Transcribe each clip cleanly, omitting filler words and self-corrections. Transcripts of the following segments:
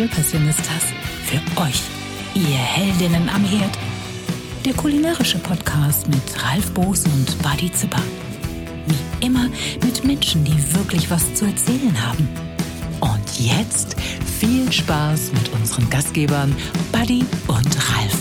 Travel-Passionistas. Für euch, ihr Heldinnen am Herd. Der kulinarische Podcast mit Ralf Boos und Buddy Zipper. Wie immer mit Menschen, die wirklich was zu erzählen haben. Und jetzt viel Spaß mit unseren Gastgebern Buddy und Ralf.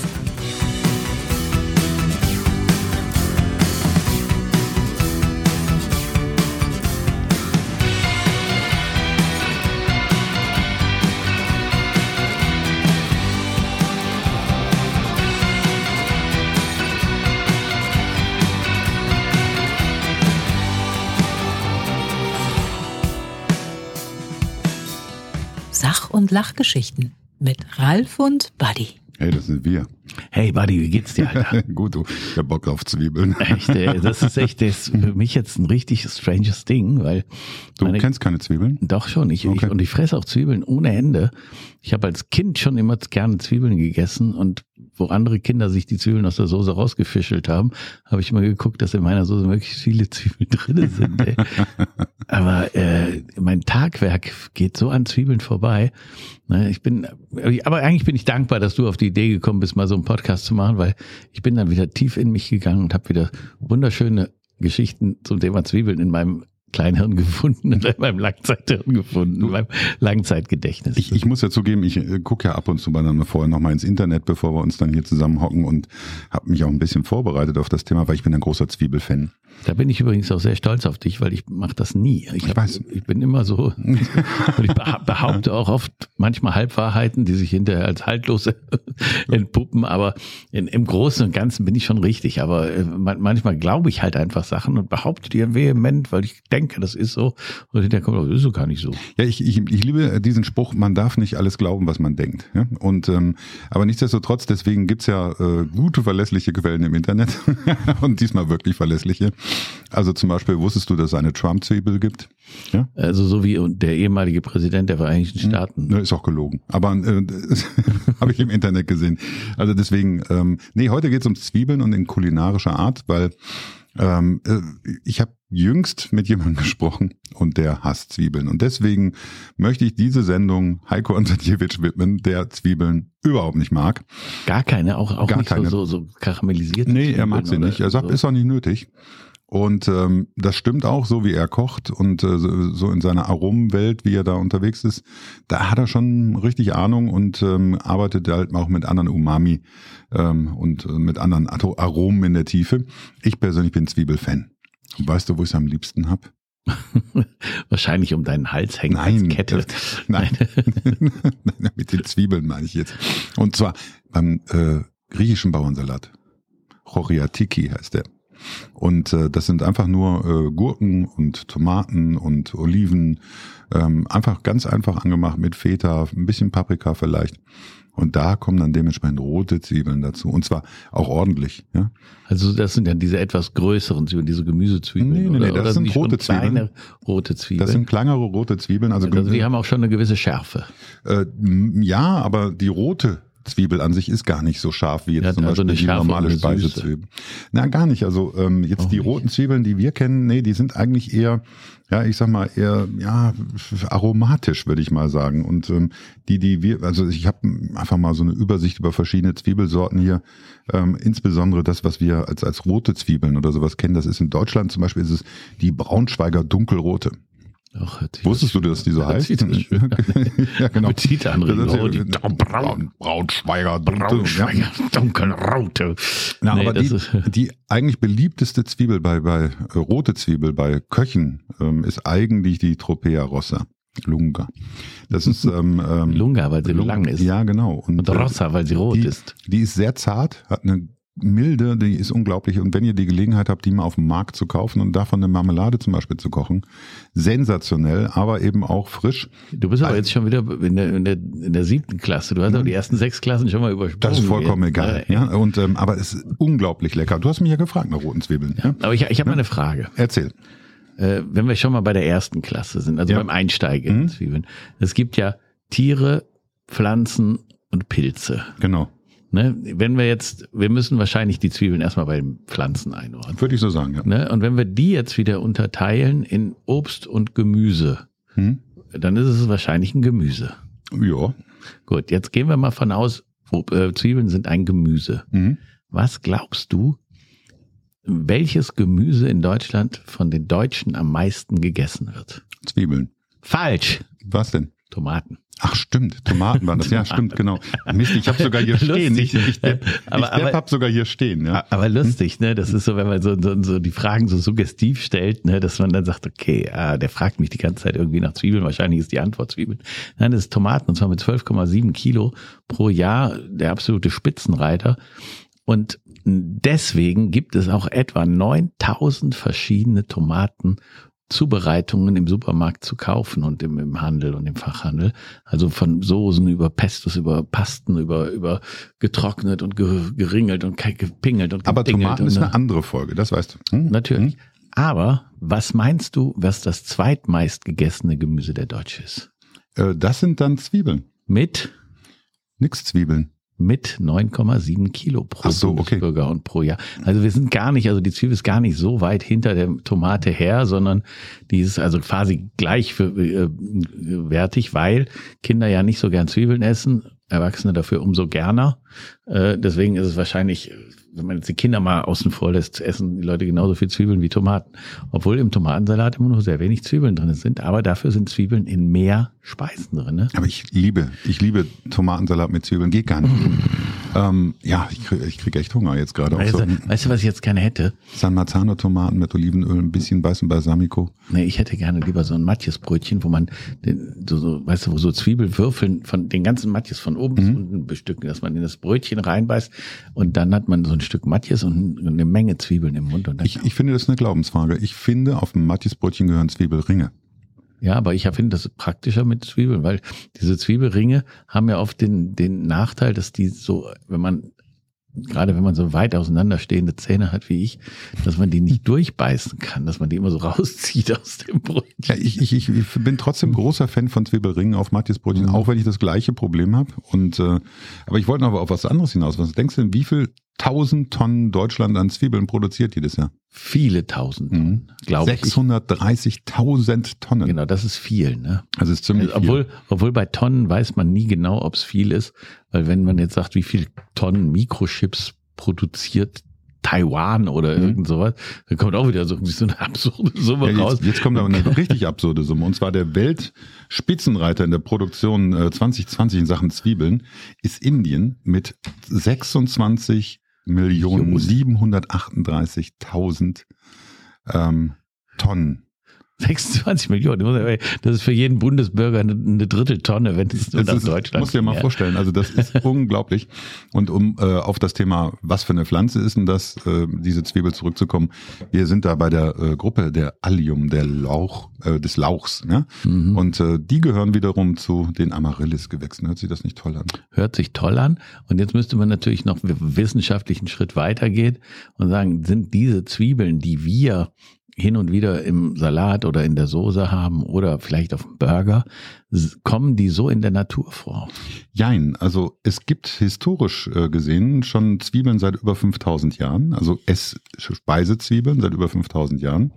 Sach- und Lachgeschichten mit Ralf und Buddy. Hey, das sind wir. Hey Buddy, wie geht's dir, Alter? Gut, du. Ich hab Bock auf Zwiebeln. Echt, ey, das ist für mich jetzt ein richtig stranges Ding, weil... Du kennst keine Zwiebeln? Doch schon, ich fresse auch Zwiebeln ohne Ende. Ich habe als Kind schon immer gerne Zwiebeln gegessen und wo andere Kinder sich die Zwiebeln aus der Soße rausgefischelt haben, habe ich immer geguckt, dass in meiner Soße möglichst viele Zwiebeln drin sind. Ey. Aber mein Tagwerk geht so an Zwiebeln vorbei. Eigentlich bin ich dankbar, dass du auf die Idee gekommen bist, mal so einen Podcast zu machen, weil ich bin dann wieder tief in mich gegangen und habe wieder wunderschöne Geschichten zum Thema Zwiebeln in meinem Kleinhirn gefunden, in meinem Langzeithirn gefunden, in meinem Langzeitgedächtnis. Ich muss ja zugeben, ich gucke ja ab und zu vorher nochmal ins Internet, bevor wir uns dann hier zusammenhocken und habe mich auch ein bisschen vorbereitet auf das Thema, weil ich bin ein großer Zwiebelfan. Da bin ich übrigens auch sehr stolz auf dich, weil ich mache das nie. Ich bin immer so und ich behaupte auch oft manchmal Halbwahrheiten, die sich hinterher als haltlose entpuppen, aber im Großen und Ganzen bin ich schon richtig, aber manchmal glaube ich halt einfach Sachen und behaupte die vehement, weil ich denke, das ist so. Und hinterher kommt, das ist so gar nicht so. Ja, ich liebe diesen Spruch, man darf nicht alles glauben, was man denkt. Ja? Und aber nichtsdestotrotz, deswegen gibt es ja gute, verlässliche Quellen im Internet und diesmal wirklich verlässliche. Also zum Beispiel, wusstest du, dass es eine Trump-Zwiebel gibt? Ja? Also so wie der ehemalige Präsident der Vereinigten Staaten. Ne, ist auch gelogen. Aber habe ich im Internet gesehen. Also deswegen, heute geht es um Zwiebeln und in kulinarischer Art, weil ich habe jüngst mit jemandem gesprochen und der hasst Zwiebeln. Und deswegen möchte ich diese Sendung Heiko Anzertiewicz widmen, der Zwiebeln überhaupt nicht mag. Gar keine, auch nicht keine. So karamellisierte Zwiebeln. Nee, er mag sie nicht. Er sagt, so. Ist auch nicht nötig. Und das stimmt auch, so wie er kocht und so in seiner Aromenwelt, wie er da unterwegs ist, da hat er schon richtig Ahnung und arbeitet halt auch mit anderen Umami und mit anderen Aromen in der Tiefe. Ich persönlich bin Zwiebelfan. Und weißt du, wo ich es am liebsten habe? Wahrscheinlich um deinen Hals hängt als Kette. Nein, mit den Zwiebeln meine ich jetzt. Und zwar beim griechischen Bauernsalat. Choriatiki heißt der. Und das sind einfach nur Gurken und Tomaten und Oliven, einfach ganz einfach angemacht mit Feta, ein bisschen Paprika vielleicht. Und da kommen dann dementsprechend rote Zwiebeln dazu. Und zwar auch ordentlich. Ja? Also das sind ja diese etwas größeren Zwiebeln, diese Gemüsezwiebeln. Nee, das sind rote Zwiebeln. Kleine rote Zwiebeln. Das sind kleinere rote Zwiebeln. Also die haben auch schon eine gewisse Schärfe. Ja, aber die rote Zwiebel an sich ist gar nicht so scharf wie jetzt zum Beispiel die normale Speisezwiebel. Na, gar nicht. Also jetzt die roten Zwiebeln, die wir kennen, die sind eigentlich eher, aromatisch, würde ich mal sagen. Und ich habe einfach mal so eine Übersicht über verschiedene Zwiebelsorten hier. Insbesondere das, was wir als rote Zwiebeln oder sowas kennen, das ist in Deutschland zum Beispiel, ist es die Braunschweiger Dunkelrote. Ach, wusstest du, dass die so heißt? Ja, genau. Braunschweiger, Dunkelrote. Na, aber die eigentlich beliebteste Zwiebel rote Zwiebel bei Köchen ist eigentlich die Tropea Rossa Lunga. Das ist Lunga, weil sie lang ist. Ja, genau. Und Rossa, weil sie rot ist. Die ist sehr zart, hat eine milde, die ist unglaublich. Und wenn ihr die Gelegenheit habt, die mal auf dem Markt zu kaufen und davon eine Marmelade zum Beispiel zu kochen, sensationell, aber eben auch frisch. Du bist aber jetzt schon wieder in der 7. Klasse. Du hast aber die ersten 6 Klassen schon mal übersprungen. Das ist vollkommen egal. Ja. Und, aber es ist unglaublich lecker. Du hast mich ja gefragt nach roten Zwiebeln. Ja. Aber ich habe mal eine Frage. Erzähl. Wenn wir schon mal bei der 1. Klasse sind, also beim Einsteigen in Zwiebeln. Es gibt ja Tiere, Pflanzen und Pilze. Genau. Ne, wenn wir müssen wahrscheinlich die Zwiebeln erstmal bei den Pflanzen einordnen. Würde ich so sagen, ja. Ne, und wenn wir die jetzt wieder unterteilen in Obst und Gemüse, dann ist es wahrscheinlich ein Gemüse. Ja. Gut, jetzt gehen wir mal von aus, Zwiebeln sind ein Gemüse. Mhm. Was glaubst du, welches Gemüse in Deutschland von den Deutschen am meisten gegessen wird? Zwiebeln. Falsch. Was denn? Tomaten. Ach stimmt, Tomaten waren das. Tomaten. Ja, stimmt, genau. Mist, ich habe sogar hier stehen. Ich habe sogar hier stehen. Ja. Aber lustig, ne? Das ist so, wenn man so die Fragen so suggestiv stellt, ne, dass man dann sagt, okay, der fragt mich die ganze Zeit irgendwie nach Zwiebeln. Wahrscheinlich ist die Antwort Zwiebeln. Nein, das ist Tomaten, und zwar mit 12,7 Kilo pro Jahr, der absolute Spitzenreiter. Und deswegen gibt es auch etwa 9000 verschiedene Tomaten. Zubereitungen im Supermarkt zu kaufen und im Handel und im Fachhandel. Also von Soßen über Pestos, über Pasten, über getrocknet und geringelt und gepingelt und gedingelt. Aber Tomaten ist eine andere Folge, das weißt du. Hm. Natürlich. Hm. Aber was meinst du, was das zweitmeist gegessene Gemüse der Deutschen ist? Das sind dann Zwiebeln. Mit? Nix Zwiebeln. Mit 9,7 Kilo pro Bürger und pro Jahr. Also wir sind gar nicht, also die Zwiebel ist gar nicht so weit hinter der Tomate her, sondern die ist also quasi gleichwertig, weil Kinder ja nicht so gern Zwiebeln essen, Erwachsene dafür umso gerner. Deswegen ist es wahrscheinlich, wenn man jetzt die Kinder mal außen vor lässt, essen die Leute genauso viel Zwiebeln wie Tomaten. Obwohl im Tomatensalat immer noch sehr wenig Zwiebeln drin sind, aber dafür sind Zwiebeln in mehr Speisen drin. Ne? Aber ich liebe Tomatensalat mit Zwiebeln, geht gar nicht. Ja, ich krieg echt Hunger jetzt gerade. Weißt du, was ich jetzt gerne hätte? San Marzano Tomaten mit Olivenöl, ein bisschen weißen Balsamico. Nee, ich hätte gerne lieber so ein Matjesbrötchen, wo man so Zwiebelwürfeln von den ganzen Matjes von oben bis unten bestücken, dass man in das Brötchen reinbeißt und dann hat man so ein Stück Matjes und eine Menge Zwiebeln im Mund. Und ich finde, das ist eine Glaubensfrage. Ich finde, auf dem Matjesbrötchen gehören Zwiebelringe. Ja, aber ich finde das praktischer mit Zwiebeln, weil diese Zwiebelringe haben ja oft den Nachteil, dass die so, wenn man so weit auseinanderstehende Zähne hat wie ich, dass man die nicht durchbeißen kann, dass man die immer so rauszieht aus dem Brötchen. Ja, ich bin trotzdem großer Fan von Zwiebelringen auf Matjesbrötchen, auch wenn ich das gleiche Problem habe. Aber ich wollte noch auf was anderes hinaus. Was denkst du denn, wie viel 1000 Tonnen Deutschland an Zwiebeln produziert jedes Jahr? Viele tausend Tonnen, glaube ich. 630.000 Tonnen. Genau, das ist viel, ne? Das ist ziemlich viel. Obwohl bei Tonnen weiß man nie genau, ob es viel ist, weil wenn man jetzt sagt, wie viel Tonnen Mikrochips produziert Taiwan oder irgend sowas, dann kommt auch wieder so eine absurde Summe raus. Jetzt kommt aber eine richtig absurde Summe. Und zwar der Weltspitzenreiter in der Produktion 2020 in Sachen Zwiebeln ist Indien mit 26.738.000 Tonnen. 26 Millionen, das ist für jeden Bundesbürger eine Dritteltonne, wenn es nur nach Deutschland geht. Muss dir mal vorstellen, also das ist unglaublich. Und um auf das Thema, was für eine Pflanze ist denn das, diese Zwiebel zurückzukommen, wir sind da bei der Gruppe der Allium, des Lauchs. Ne? Mhm. Und die gehören wiederum zu den Amaryllis-Gewächsen. Hört sich das nicht toll an? Hört sich toll an. Und jetzt müsste man natürlich noch wissenschaftlichen Schritt weitergehen und sagen, sind diese Zwiebeln, die wir hin und wieder im Salat oder in der Soße haben oder vielleicht auf dem Burger, kommen die so in der Natur vor? Jein, also es gibt historisch gesehen schon Zwiebeln seit über 5000 Jahren, also Speisezwiebeln seit über 5000 Jahren,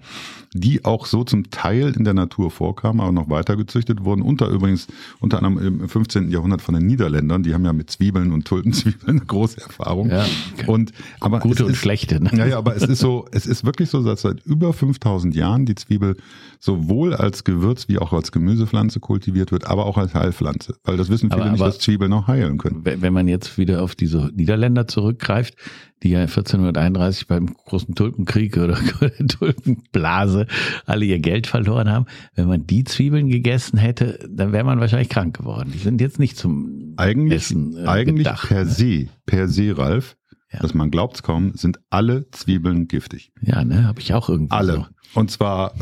die auch so zum Teil in der Natur vorkamen, aber noch weiter gezüchtet wurden, unter anderem im 15. Jahrhundert von den Niederländern, die haben ja mit Zwiebeln und Tulpenzwiebeln eine große Erfahrung. Ja, aber gute und schlechte. Ne? Ja, aber es ist wirklich so, dass seit über 5000 Jahren die Zwiebel sowohl als Gewürz wie auch als Gemüsepflanze kultiviert wird, aber auch als Heilpflanze, weil das wissen viele nicht, dass Zwiebeln auch heilen können. Wenn man jetzt wieder auf diese Niederländer zurückgreift, die ja 1431 beim großen Tulpenkrieg oder Tulpenblase alle ihr Geld verloren haben, wenn man die Zwiebeln gegessen hätte, dann wäre man wahrscheinlich krank geworden. Die sind jetzt nicht zum Essen gedacht. Eigentlich per se, Ralf, ja. Dass man glaubt's kaum, sind alle Zwiebeln giftig. Ja, ne, habe ich auch irgendwie. Alle. So. Und zwar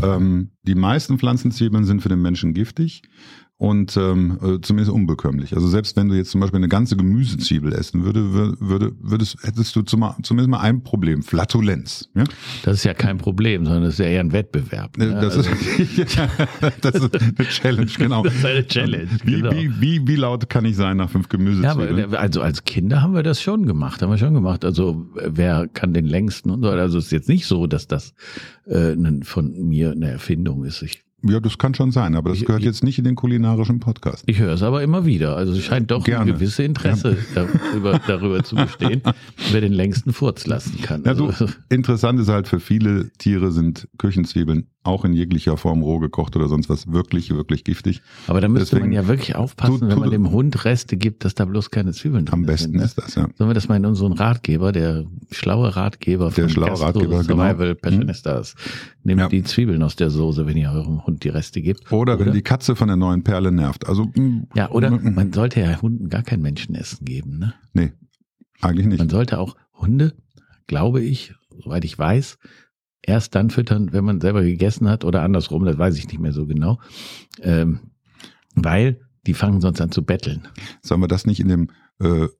die meisten Pflanzenzwiebeln sind für den Menschen giftig und zumindest unbekömmlich. Also selbst wenn du jetzt zum Beispiel eine ganze Gemüsezwiebel essen hättest du zumindest mal ein Problem, Flatulenz. Ja? Das ist ja kein Problem, sondern das ist ja eher ein Wettbewerb. Ne? Das ist eine Challenge, genau. Das ist eine Challenge, genau. Wie laut kann ich sein nach 5 Gemüsezwiebeln? Ja, aber, also als Kinder haben wir das schon gemacht, Also wer kann den längsten und so. Also es ist jetzt nicht so, dass das von mir eine Erfindung ist. Ich Ja, das kann schon sein, aber das gehört jetzt nicht in den kulinarischen Podcast. Ich höre es aber immer wieder. Also es scheint doch ein gewisses Interesse darüber zu bestehen, wer den längsten Furz lassen kann. Also, interessant ist halt, für viele Tiere sind Küchenzwiebeln auch in jeglicher Form roh gekocht oder sonst was wirklich, wirklich giftig. Aber da müsste man ja wirklich aufpassen, wenn man dem Hund Reste gibt, dass da bloß keine Zwiebeln drin sind. Am besten ist das, ja. Sollen wir das mal in unseren Ratgeber, der schlaue Ratgeber von Gastro Survival Passionistas, nehmt die Zwiebeln aus der Soße, wenn ihr eurem Hund die Reste gibt. Oder wenn die Katze von der neuen Perle nervt. Also, ja, oder man sollte ja Hunden gar kein Menschenessen geben, ne? Nee, eigentlich nicht. Man sollte auch Hunde, glaube ich, soweit ich weiß, erst dann füttern, wenn man selber gegessen hat oder andersrum, das weiß ich nicht mehr so genau, weil die fangen sonst an zu betteln. Sollen wir das nicht in dem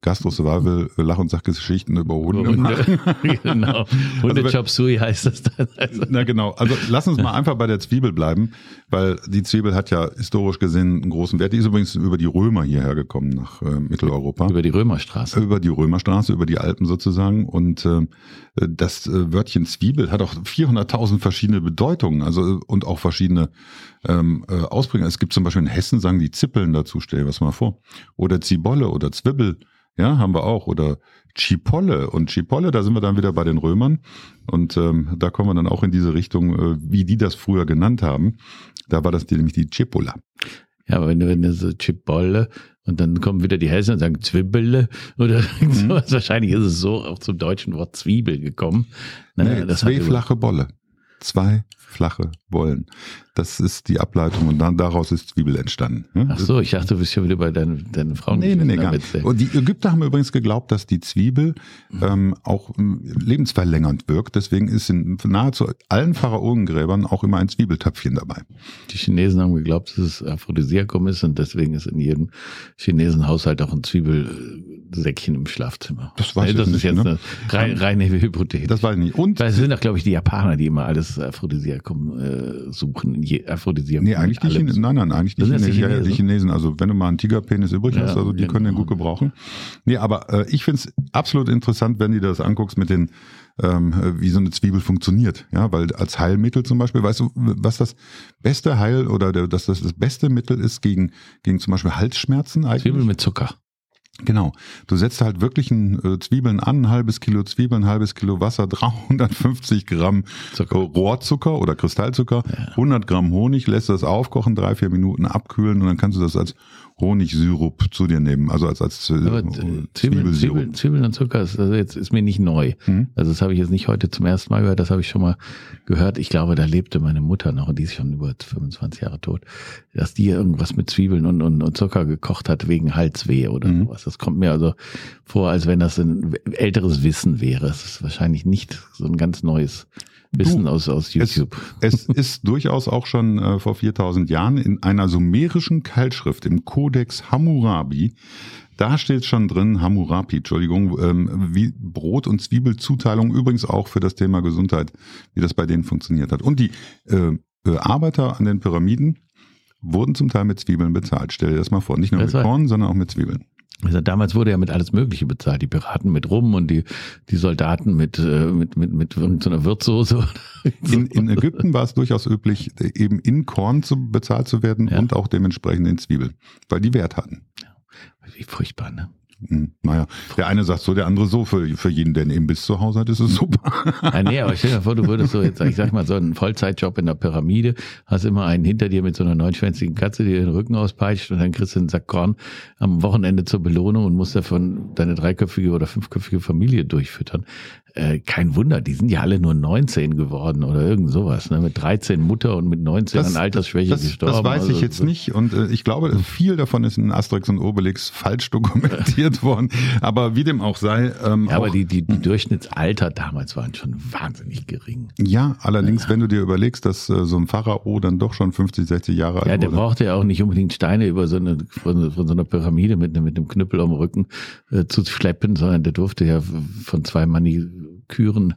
Gastro-Survival Lach- und Sachgeschichten über Hunde machen? Genau, Hunde-Chop Suey heißt das dann. Also. Na genau, also lass uns mal einfach bei der Zwiebel bleiben, weil die Zwiebel hat ja historisch gesehen einen großen Wert. Die ist übrigens über die Römer hierher gekommen nach Mitteleuropa. Über die Römerstraße. Über die Römerstraße, über die Alpen sozusagen. Und das Wörtchen Zwiebel hat auch 400.000 verschiedene Bedeutungen, also und auch verschiedene Ausprägungen. Es gibt zum Beispiel in Hessen, sagen die Zippeln dazu, stell dir was mal vor. Oder Zibolle oder Zwiebel. Ja, haben wir auch. Oder Chipolle. Und Chipolle, da sind wir dann wieder bei den Römern. Und da kommen wir dann auch in diese Richtung, wie die das früher genannt haben. Da war das nämlich die Chipola. Ja, aber wenn du so Chipolle und dann kommen wieder die Hessen und sagen Zwiebele oder sowas. Wahrscheinlich ist es so auch zum deutschen Wort Zwiebel gekommen. Naja, nee, zwei flache Bolle. Zwei flache Bollen. Das ist die Ableitung und dann daraus ist Zwiebel entstanden. Hm? Ach so, ich dachte, du bist schon wieder bei deinen Frauen. Nee, gar nicht. Und die Ägypter haben übrigens geglaubt, dass die Zwiebel auch lebensverlängernd wirkt. Deswegen ist in nahezu allen Pharaonengräbern auch immer ein Zwiebeltöpfchen dabei. Die Chinesen haben geglaubt, dass es Aphrodisiakum ist und deswegen ist in jedem chinesen Haushalt auch ein Zwiebelsäckchen im Schlafzimmer. Das weiß ich nicht. Das ist jetzt eine reine Hypothese. Das weiß ich nicht. Und das sind auch, glaube ich, die Japaner, die immer alles Aphrodisiakum suchen. Aphrodisiakum. Nee, eigentlich die Chinesen. Nein, eigentlich die Chinesen. Ja, die Chinesen. Also wenn du mal einen Tigerpenis übrig hast, also die können den gut gebrauchen. Nee, aber ich finde es absolut interessant, wenn du das anguckst mit den, wie so eine Zwiebel funktioniert. Ja, weil als Heilmittel zum Beispiel, weißt du, was das beste Heil oder dass das beste Mittel ist gegen zum Beispiel Halsschmerzen eigentlich? Zwiebel mit Zucker. Genau. Du setzt halt wirklich Zwiebeln an, ein halbes Kilo Zwiebeln, ein halbes Kilo Wasser, 350 Gramm Zucker. Rohrzucker oder Kristallzucker, 100 Gramm Honig, lässt das aufkochen, 3-4 Minuten abkühlen und dann kannst du das als Honigsirup zu dir nehmen, also als Zwiebelsirup. Zwiebeln und Zucker ist mir nicht neu. Also das habe ich jetzt nicht heute zum ersten Mal gehört, das habe ich schon mal gehört. Ich glaube, da lebte meine Mutter noch und die ist schon über 25 Jahre tot, dass die irgendwas mit Zwiebeln und Zucker gekocht hat wegen Halsweh oder sowas. Das kommt mir also vor, als wenn das ein älteres Wissen wäre. Es ist wahrscheinlich nicht so ein ganz neues Wissen aus YouTube. Es ist durchaus auch schon vor 4000 Jahren in einer sumerischen Keilschrift im Kodex Hammurabi, da steht schon drin, wie Brot- und Zwiebelzuteilung, übrigens auch für das Thema Gesundheit, wie das bei denen funktioniert hat. Und die Arbeiter an den Pyramiden wurden zum Teil mit Zwiebeln bezahlt. Stell dir das mal vor, nicht nur mit Korn, sondern auch mit Zwiebeln. Also damals wurde ja mit alles Mögliche bezahlt. Die Piraten mit Rum und die Soldaten mit irgendeiner Wirtssoße. In Ägypten war es durchaus üblich, eben in Korn bezahlt zu werden und auch dementsprechend in Zwiebeln, weil die Wert hatten. Wie furchtbar, ne? Naja, der eine sagt so, der andere so. Für jeden, der einen Imbiss zu Hause hat, ist es super. Ja, nee, aber stell dir vor, du würdest so jetzt, ich sag mal, so einen Vollzeitjob in der Pyramide, hast immer einen hinter dir mit so einer neunschwänzigen Katze, die dir den Rücken auspeitscht und dann kriegst du einen Sack Korn am Wochenende zur Belohnung und musst davon deine 3-köpfige oder 5-köpfige Familie durchfüttern. Kein Wunder, die sind ja alle nur 19 geworden oder irgend sowas. Ne? Mit 13 Mutter und mit 19 an Altersschwäche gestorben. Das weiß ich jetzt nicht und ich glaube, viel davon ist in Asterix und Obelix falsch dokumentiert worden. Aber wie dem auch sei. Aber die Durchschnittsalter damals waren schon wahnsinnig gering. Ja, allerdings, wenn du dir überlegst, dass so ein Pharao dann doch schon 50, 60 Jahre alt wurde. Ja, der brauchte ja auch nicht unbedingt Steine von so einer Pyramide mit einem Knüppel am Rücken zu schleppen, sondern der durfte ja von zwei Küren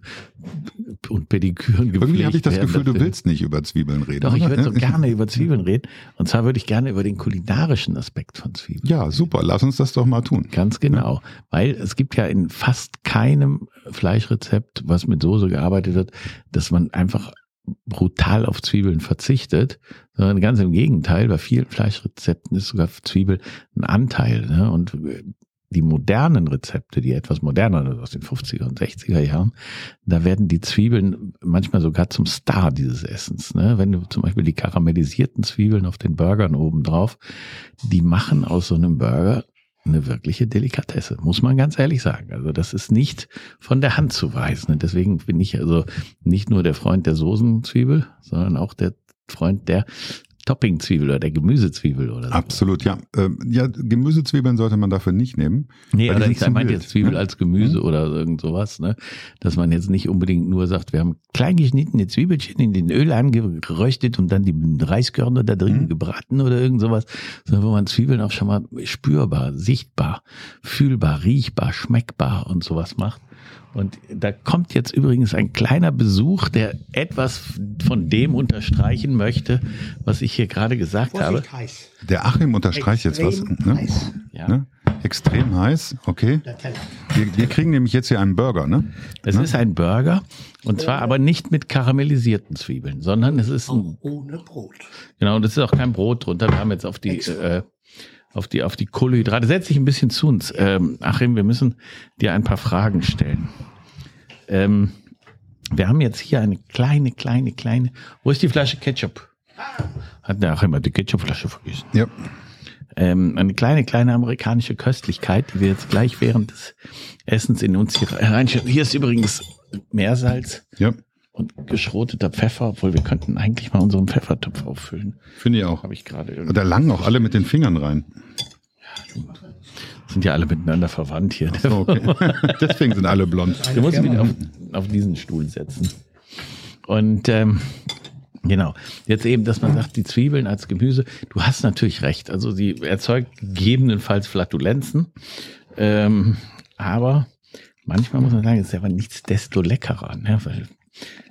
und Pediküren gepflegt. Irgendwie habe ich das Gefühl, du willst nicht über Zwiebeln reden. Doch, ich würde so gerne über Zwiebeln reden. Und zwar würde ich gerne über den kulinarischen Aspekt von Zwiebeln reden. Ja, super. Lass uns das doch mal tun. Ganz genau. Ja. Weil es gibt ja in fast keinem Fleischrezept, was mit Soße gearbeitet wird, dass man einfach brutal auf Zwiebeln verzichtet, sondern ganz im Gegenteil, bei vielen Fleischrezepten ist sogar Zwiebel ein Anteil. Ne? Und die modernen Rezepte, die etwas moderneren aus den 50er und 60er Jahren, da werden die Zwiebeln manchmal sogar zum Star dieses Essens. Ne? Wenn du zum Beispiel die karamellisierten Zwiebeln auf den Burgern obendrauf, die machen aus so einem Burger eine wirkliche Delikatesse, muss man ganz ehrlich sagen. Also das ist nicht von der Hand zu weisen. Deswegen bin ich also nicht nur der Freund der Soßenzwiebel, sondern auch der Freund der Toppingzwiebel oder der Gemüsezwiebel oder so. Absolut, ja. Ja, Gemüsezwiebeln sollte man dafür nicht nehmen. Nee, aber ich meine jetzt Zwiebel als Gemüse oder irgend sowas, ne? Dass man jetzt nicht unbedingt nur sagt, wir haben klein geschnittene Zwiebelchen in den Öl angeröstet und dann die Reiskörner da drin gebraten oder irgend sowas, sondern wo man Zwiebeln auch schon mal spürbar, sichtbar, fühlbar, riechbar, schmeckbar und sowas macht. Und da kommt jetzt übrigens ein kleiner Besuch, der etwas von dem unterstreichen möchte, was ich hier gerade gesagt habe. Heiß. Der Achim unterstreicht extrem jetzt was. Ne? Heiß. Ja. Ne? Extrem heiß, okay. Wir kriegen nämlich jetzt hier einen Burger, ne? Es ist ein Burger, und zwar aber nicht mit karamellisierten Zwiebeln, sondern es ist ein... Ohne Brot. Genau, und es ist auch kein Brot drunter. Wir haben jetzt auf die... Auf die Kohlenhydrate. Setz dich ein bisschen zu uns. Achim, wir müssen dir ein paar Fragen stellen. Wir haben jetzt hier eine kleine. Wo ist die Flasche Ketchup? Hat der Achim die Ketchupflasche vergessen? Ja. Eine kleine amerikanische Köstlichkeit, die wir jetzt gleich während des Essens in uns hier reinstellen. Hier ist übrigens Meersalz. Ja. Und geschroteter Pfeffer, obwohl wir könnten eigentlich mal unseren Pfeffertopf auffüllen. Finde ich auch. Habe ich gerade. Da langen auch alle mit den Fingern rein. Ja, sind ja alle miteinander verwandt hier. Ach so, okay. Deswegen sind alle blond. Du musst mich auf diesen Stuhl setzen. Und genau, jetzt eben, dass man sagt, die Zwiebeln als Gemüse, du hast natürlich recht. Also sie erzeugt gegebenenfalls Flatulenzen. Aber manchmal muss man sagen, es ist aber nichts desto leckerer, ne? Weil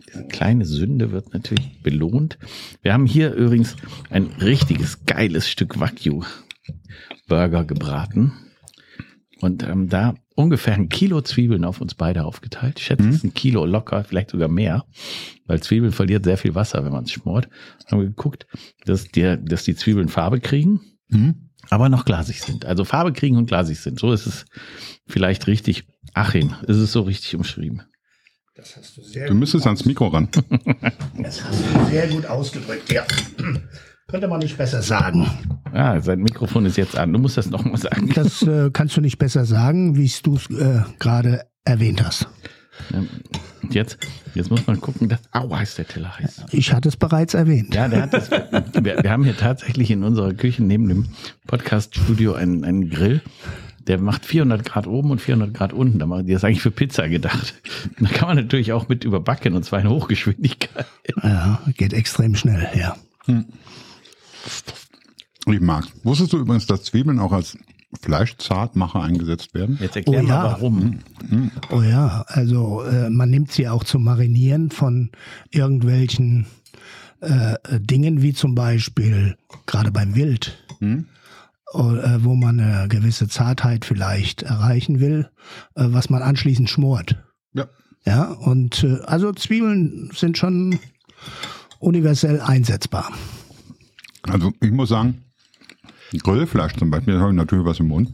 diese kleine Sünde wird natürlich belohnt. Wir haben hier übrigens ein richtiges, geiles Stück Wagyu-Burger gebraten und haben da ungefähr 1 Kilo Zwiebeln auf uns beide aufgeteilt. Ich schätze, es ist 1 Kilo locker, vielleicht sogar mehr, weil Zwiebeln verliert sehr viel Wasser, wenn man es schmort. Haben wir geguckt, dass die Zwiebeln Farbe kriegen, aber noch glasig sind. Also Farbe kriegen und glasig sind. So ist es vielleicht richtig. Achim, ist es so richtig umschrieben? Das hast du sehr müsstest ans Mikro ran. Das hast du sehr gut ausgedrückt, ja. Könnte man nicht besser sagen. Ah, sein Mikrofon ist jetzt an. Du musst das nochmal sagen. Das kannst du nicht besser sagen, wie du es gerade erwähnt hast. Jetzt muss man gucken, dass... Aua, ist der Teller heiß. Ich hatte es bereits erwähnt. Ja, der hat es. Wir haben hier tatsächlich in unserer Küche neben dem Podcast-Studio einen Grill. Der macht 400 Grad oben und 400 Grad unten. Da machen die das eigentlich für Pizza gedacht. Da kann man natürlich auch mit überbacken, und zwar in Hochgeschwindigkeit. Ja, geht extrem schnell, ja. Ich mag's. Wusstest du übrigens, dass Zwiebeln auch als Fleischzartmacher eingesetzt werden? Jetzt erklär mal warum. Oh ja, also man nimmt sie auch zum Marinieren von irgendwelchen Dingen, wie zum Beispiel gerade beim Wild. Wo man eine gewisse Zartheit vielleicht erreichen will, was man anschließend schmort. Ja. Ja, und also Zwiebeln sind schon universell einsetzbar. Also ich muss sagen, Grillfleisch zum Beispiel, da habe ich natürlich was im Mund.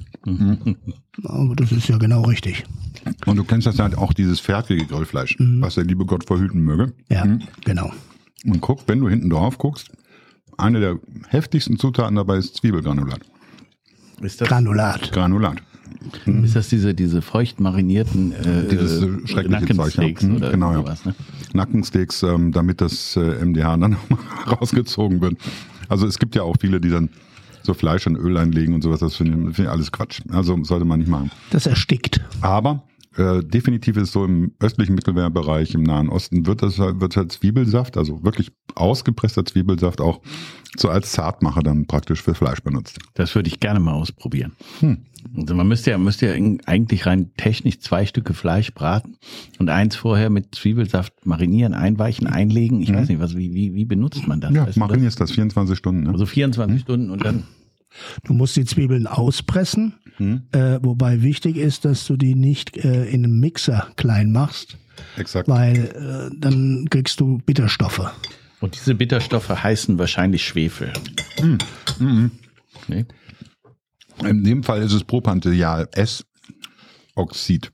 Aber das ist ja genau richtig. Und du kennst das halt auch, dieses fertige Grillfleisch, was der liebe Gott verhüten möge. Ja, genau. Und guck, wenn du hinten drauf guckst, eine der heftigsten Zutaten dabei ist Zwiebelgranulat. Ist das Granulat. Ist das diese feucht marinierten dieses schreckliche Nackensteaks oder genau, sowas, ne? Nackensteaks, damit das MDH dann nochmal rausgezogen wird. Also es gibt ja auch viele, die dann so Fleisch und Öl einlegen und sowas. Das finde ich alles Quatsch. Also sollte man nicht machen. Das erstickt. Aber definitiv ist so im östlichen Mittelmeerbereich, im Nahen Osten, wird halt Zwiebelsaft, also wirklich ausgepresster Zwiebelsaft, auch so als Zartmacher dann praktisch für Fleisch benutzt. Das würde ich gerne mal ausprobieren. Also man müsste ja eigentlich rein technisch 2 Stücke Fleisch braten und eins vorher mit Zwiebelsaft marinieren, einweichen, einlegen. Ich weiß nicht, wie benutzt man das? Ja, marinierst das 24 Stunden. Ne? Also 24 Stunden und dann... Du musst die Zwiebeln auspressen, wobei wichtig ist, dass du die nicht in einem Mixer klein machst, exakt, weil dann kriegst du Bitterstoffe. Und diese Bitterstoffe heißen wahrscheinlich Schwefel. Nee. In dem Fall ist es Propanthelial S-Oxid.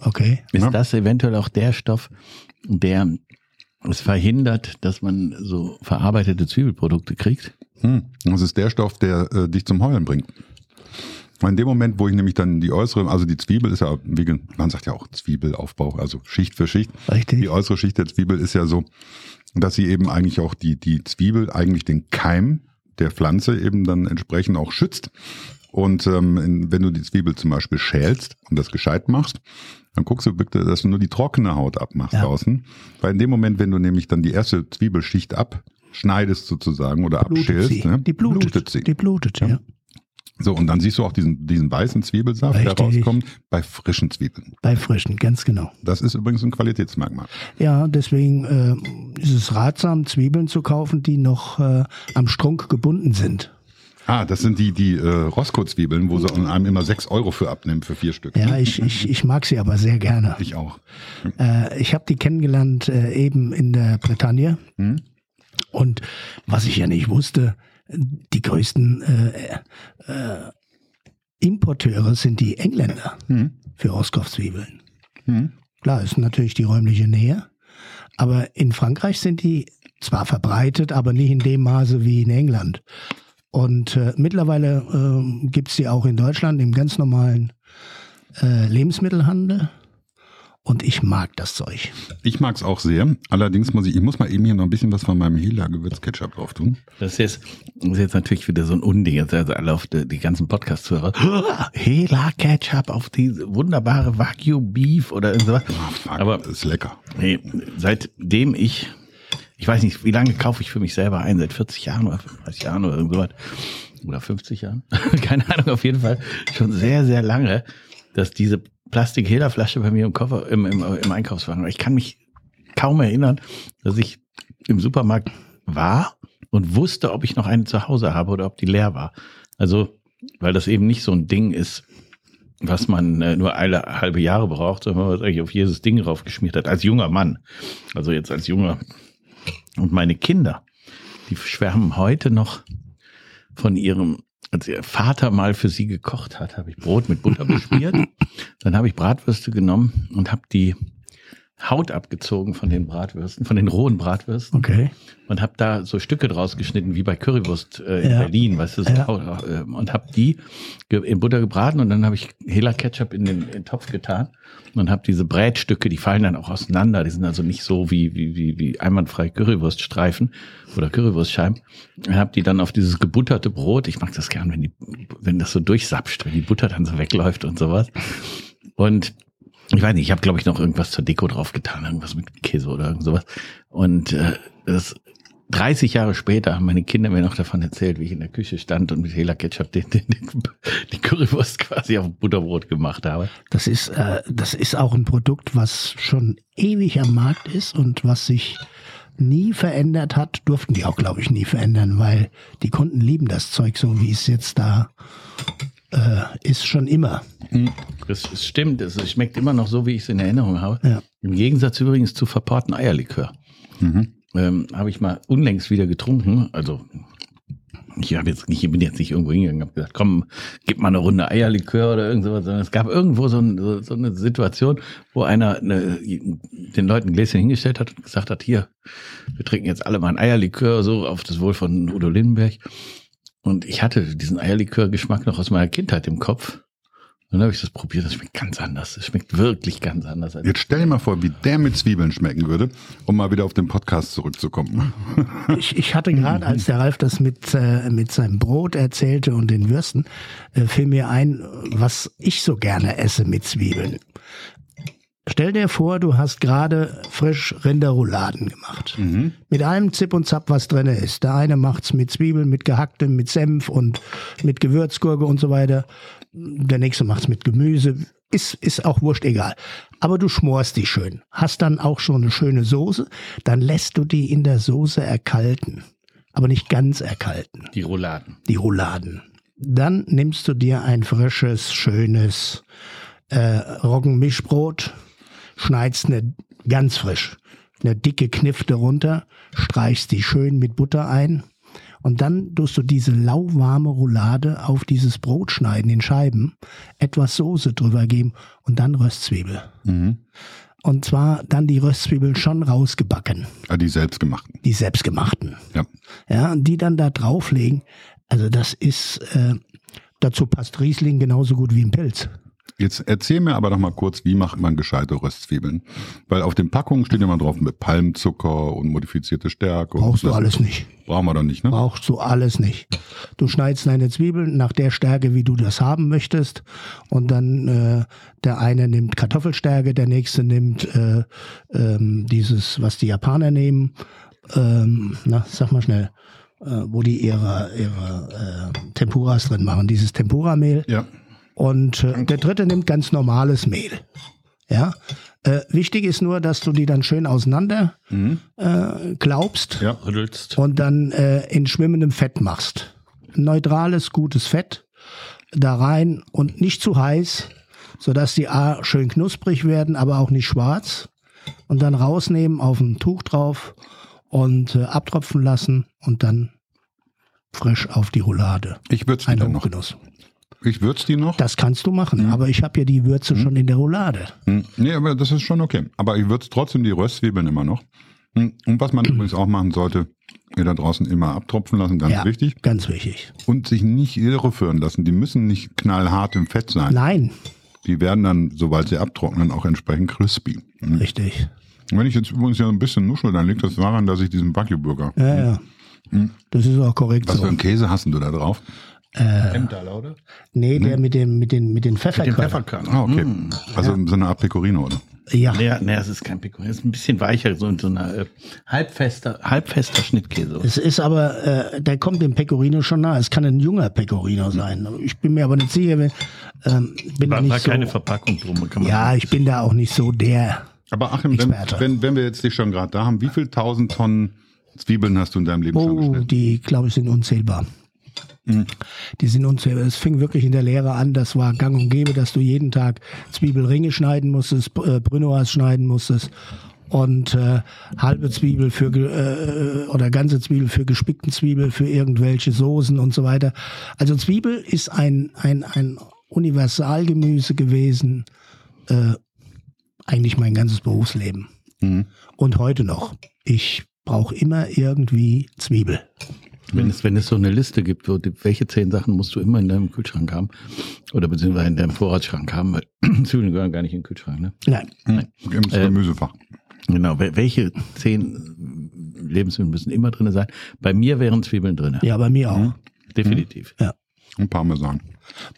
Okay. Ist das eventuell auch der Stoff, der es verhindert, dass man so verarbeitete Zwiebelprodukte kriegt? Das ist der Stoff, der dich zum Heulen bringt. In dem Moment, wo ich nämlich dann die äußere, also die Zwiebel ist ja, wie man sagt ja auch Zwiebelaufbau, also Schicht für Schicht. Richtig. Die äußere Schicht der Zwiebel ist ja so, dass sie eben eigentlich auch die Zwiebel, eigentlich den Keim der Pflanze eben dann entsprechend auch schützt. Und wenn du die Zwiebel zum Beispiel schälst und das gescheit machst, dann guckst du bitte, dass du nur die trockene Haut abmachst draußen. Weil in dem Moment, wenn du nämlich dann die erste Zwiebelschicht abschneidest sozusagen oder abschälst, ne? Die blutet. So, und dann siehst du auch diesen weißen Zwiebelsaft, der rauskommt, bei frischen Zwiebeln. Bei frischen, ganz genau. Das ist übrigens ein Qualitätsmerkmal. Ja, deswegen ist es ratsam, Zwiebeln zu kaufen, die noch am Strunk gebunden sind. Ah, das sind die Roskopfzwiebeln, wo sie an einem immer 6 € für abnehmen, für 4 Stück. Ja, ich mag sie aber sehr gerne. Ich auch. Ich habe die kennengelernt eben in der Bretagne. Und was ich ja nicht wusste, die größten Importeure sind die Engländer für Roskopfzwiebeln. Klar, ist natürlich die räumliche Nähe, aber in Frankreich sind die zwar verbreitet, aber nicht in dem Maße wie in England. Und mittlerweile gibt es die auch in Deutschland im ganz normalen Lebensmittelhandel. Und ich mag das Zeug. Ich mag es auch sehr. Allerdings muss ich mal eben hier noch ein bisschen was von meinem Hela-Gewürz-Ketchup drauf tun. Das ist jetzt natürlich wieder so ein Unding. Jetzt also alle auf die ganzen Podcast-Hörer. Hela-Ketchup auf die wunderbare Wagyu-Beef oder sowas. Aber das ist lecker. Nee, seitdem ich weiß nicht, wie lange kaufe ich für mich selber ein? Seit 40 Jahren oder 35 Jahren oder irgend sowas. Oder 50 Jahren. Keine Ahnung, auf jeden Fall. Schon sehr, sehr lange, dass diese Plastik-Hela-Flasche bei mir im Koffer, im Einkaufswagen. Ich kann mich kaum erinnern, dass ich im Supermarkt war und wusste, ob ich noch eine zu Hause habe oder ob die leer war. Also, weil das eben nicht so ein Ding ist, was man nur alle halbe Jahre braucht, sondern was eigentlich auf jedes Ding draufgeschmiert hat. Als junger Mann. Also jetzt als junger. Und meine Kinder, die schwärmen heute noch von ihrem, als ihr Vater mal für sie gekocht hat, habe ich Brot mit Butter beschmiert. Dann habe ich Bratwürste genommen und habe die Haut abgezogen von den Bratwürsten, von den rohen Bratwürsten. Okay. Und habe da so Stücke draus geschnitten, wie bei Currywurst in Berlin, weißt du, so und habe die in Butter gebraten und dann habe ich Hela-Ketchup in den Topf getan und habe diese Brätstücke, die fallen dann auch auseinander, die sind also nicht so wie einwandfrei Currywurststreifen oder Currywurstscheiben. Und habe die dann auf dieses gebutterte Brot, ich mag das gern, wenn das so durchsapscht, wenn die Butter dann so wegläuft und sowas. Und ich weiß nicht, ich habe, glaube ich, noch irgendwas zur Deko drauf getan, irgendwas mit Käse oder irgend sowas. Und 30 Jahre später haben meine Kinder mir noch davon erzählt, wie ich in der Küche stand und mit Hela-Ketchup die Currywurst quasi auf Butterbrot gemacht habe. Das ist auch ein Produkt, was schon ewig am Markt ist und was sich nie verändert hat, durften die auch, glaube ich, nie verändern, weil die Kunden lieben das Zeug so, wie es jetzt da ist schon immer. Das stimmt, es schmeckt immer noch so, wie ich es in Erinnerung habe. Ja. Im Gegensatz übrigens zu verporten Eierlikör. Habe ich mal unlängst wieder getrunken. Also ich bin jetzt nicht irgendwo hingegangen und habe gesagt, komm, gib mal eine Runde Eierlikör oder irgend sowas. Sondern es gab irgendwo so eine Situation, wo einer den Leuten ein Gläschen hingestellt hat und gesagt hat, hier, wir trinken jetzt alle mal ein Eierlikör, so auf das Wohl von Udo Lindenberg. Und ich hatte diesen Eierlikörgeschmack noch aus meiner Kindheit im Kopf. Und dann habe ich das probiert, das schmeckt ganz anders. Das schmeckt wirklich ganz anders. Jetzt stell dir mal vor, wie der mit Zwiebeln schmecken würde, um mal wieder auf den Podcast zurückzukommen. Ich hatte gerade, als der Ralf das mit seinem Brot erzählte und den Würsten, fiel mir ein, was ich so gerne esse mit Zwiebeln. Stell dir vor, du hast gerade frisch Rinderrouladen gemacht. Mit allem Zip und Zap, was drin ist. Der eine macht's mit Zwiebeln, mit Gehacktem, mit Senf und mit Gewürzgurke und so weiter. Der nächste macht's mit Gemüse. Ist auch wurscht, egal. Aber du schmorst die schön. Hast dann auch schon eine schöne Soße. Dann lässt du die in der Soße erkalten. Aber nicht ganz erkalten. Die Rouladen. Dann nimmst du dir ein frisches, schönes Roggenmischbrot, schneidest eine ganz frisch, eine dicke Knifte runter, streichst die schön mit Butter ein und dann tust du diese lauwarme Roulade auf dieses Brot schneiden in Scheiben, etwas Soße drüber geben und dann Röstzwiebel. Mhm. Und zwar dann die Röstzwiebeln schon rausgebacken. Ja, die selbstgemachten. Die selbstgemachten. Ja. Ja, und die dann da drauflegen. Also das ist, dazu passt Riesling genauso gut wie ein Pilz. Jetzt erzähl mir aber doch mal kurz, wie macht man gescheite Röstzwiebeln? Weil auf den Packungen steht immer drauf mit Palmzucker und modifizierte Stärke. Brauchst du alles nicht. Brauchen wir doch nicht, ne? Brauchst du alles nicht. Du schneidest deine Zwiebeln nach der Stärke, wie du das haben möchtest. Und dann der eine nimmt Kartoffelstärke, der nächste nimmt dieses, was die Japaner nehmen. Na, sag mal schnell. Wo die ihre Tempuras drin machen. Dieses Tempura-Mehl. Ja. Und der dritte nimmt ganz normales Mehl. Ja? Wichtig ist nur, dass du die dann schön auseinander glaubst ja, und dann in schwimmendem Fett machst. Neutrales, gutes Fett da rein und nicht zu heiß, sodass die A schön knusprig werden, aber auch nicht schwarz. Und dann rausnehmen, auf ein Tuch drauf und abtropfen lassen und dann frisch auf die Roulade. Ich würde es wieder noch. Hochgenuss. Ich würze die noch? Das kannst du machen, aber ich habe ja die Würze schon in der Roulade. Nee, aber das ist schon okay. Aber ich würze trotzdem die Röstzwiebeln immer noch. Und was man übrigens auch machen sollte, ihr da draußen immer abtropfen lassen, ganz ja, wichtig. Ganz wichtig. Und sich nicht irreführen lassen. Die müssen nicht knallhart im Fett sein. Nein. Die werden dann, sobald sie abtrocknen, auch entsprechend crispy. Richtig. Und wenn ich jetzt übrigens ja so ein bisschen nuschel, dann liegt das daran, dass ich diesen Wagyu-Burger... Ja, ja. Das ist auch korrekt. Was für einen Käse hast du da drauf? Emmentaler, oder? Nee, der mit den Pfefferkörnern. Ah, okay. Also so eine Art Pecorino, oder? Ja. Nee, es ist kein Pecorino. Es ist ein bisschen weicher, so ein halbfester Schnittkäse. Es ist aber, der kommt dem Pecorino schon nah. Es kann ein junger Pecorino sein. Ich bin mir aber nicht sicher, wenn... war so, keine Verpackung drum. Kann man ja, ich bin da auch nicht so der Aber Achim, wenn wir jetzt dich schon gerade da haben, wie viel 1000 Tonnen Zwiebeln hast du in deinem Leben schon geschnitten? Die, glaube ich, sind unzählbar. Die sind unzählbar. Es fing wirklich in der Lehre an, das war gang und gäbe, dass du jeden Tag Zwiebelringe schneiden musstest, Brunoise schneiden musstest und halbe Zwiebel für oder ganze Zwiebel für gespickten Zwiebel, für irgendwelche Soßen und so weiter. Also Zwiebel ist ein Universalgemüse gewesen, eigentlich mein ganzes Berufsleben. Und heute noch. Ich brauche immer irgendwie Zwiebel. Wenn es so eine Liste gibt, welche 10 Sachen musst du immer in deinem Kühlschrank haben oder beziehungsweise in deinem Vorratsschrank haben, weil Zwiebeln gehören gar nicht in den Kühlschrank, ne? Nein. Im Gemüsefach. Genau, welche 10 Lebensmittel müssen immer drin sein? Bei mir wären Zwiebeln drin. Ja, bei mir auch. Definitiv. Ja. Und Parmesan.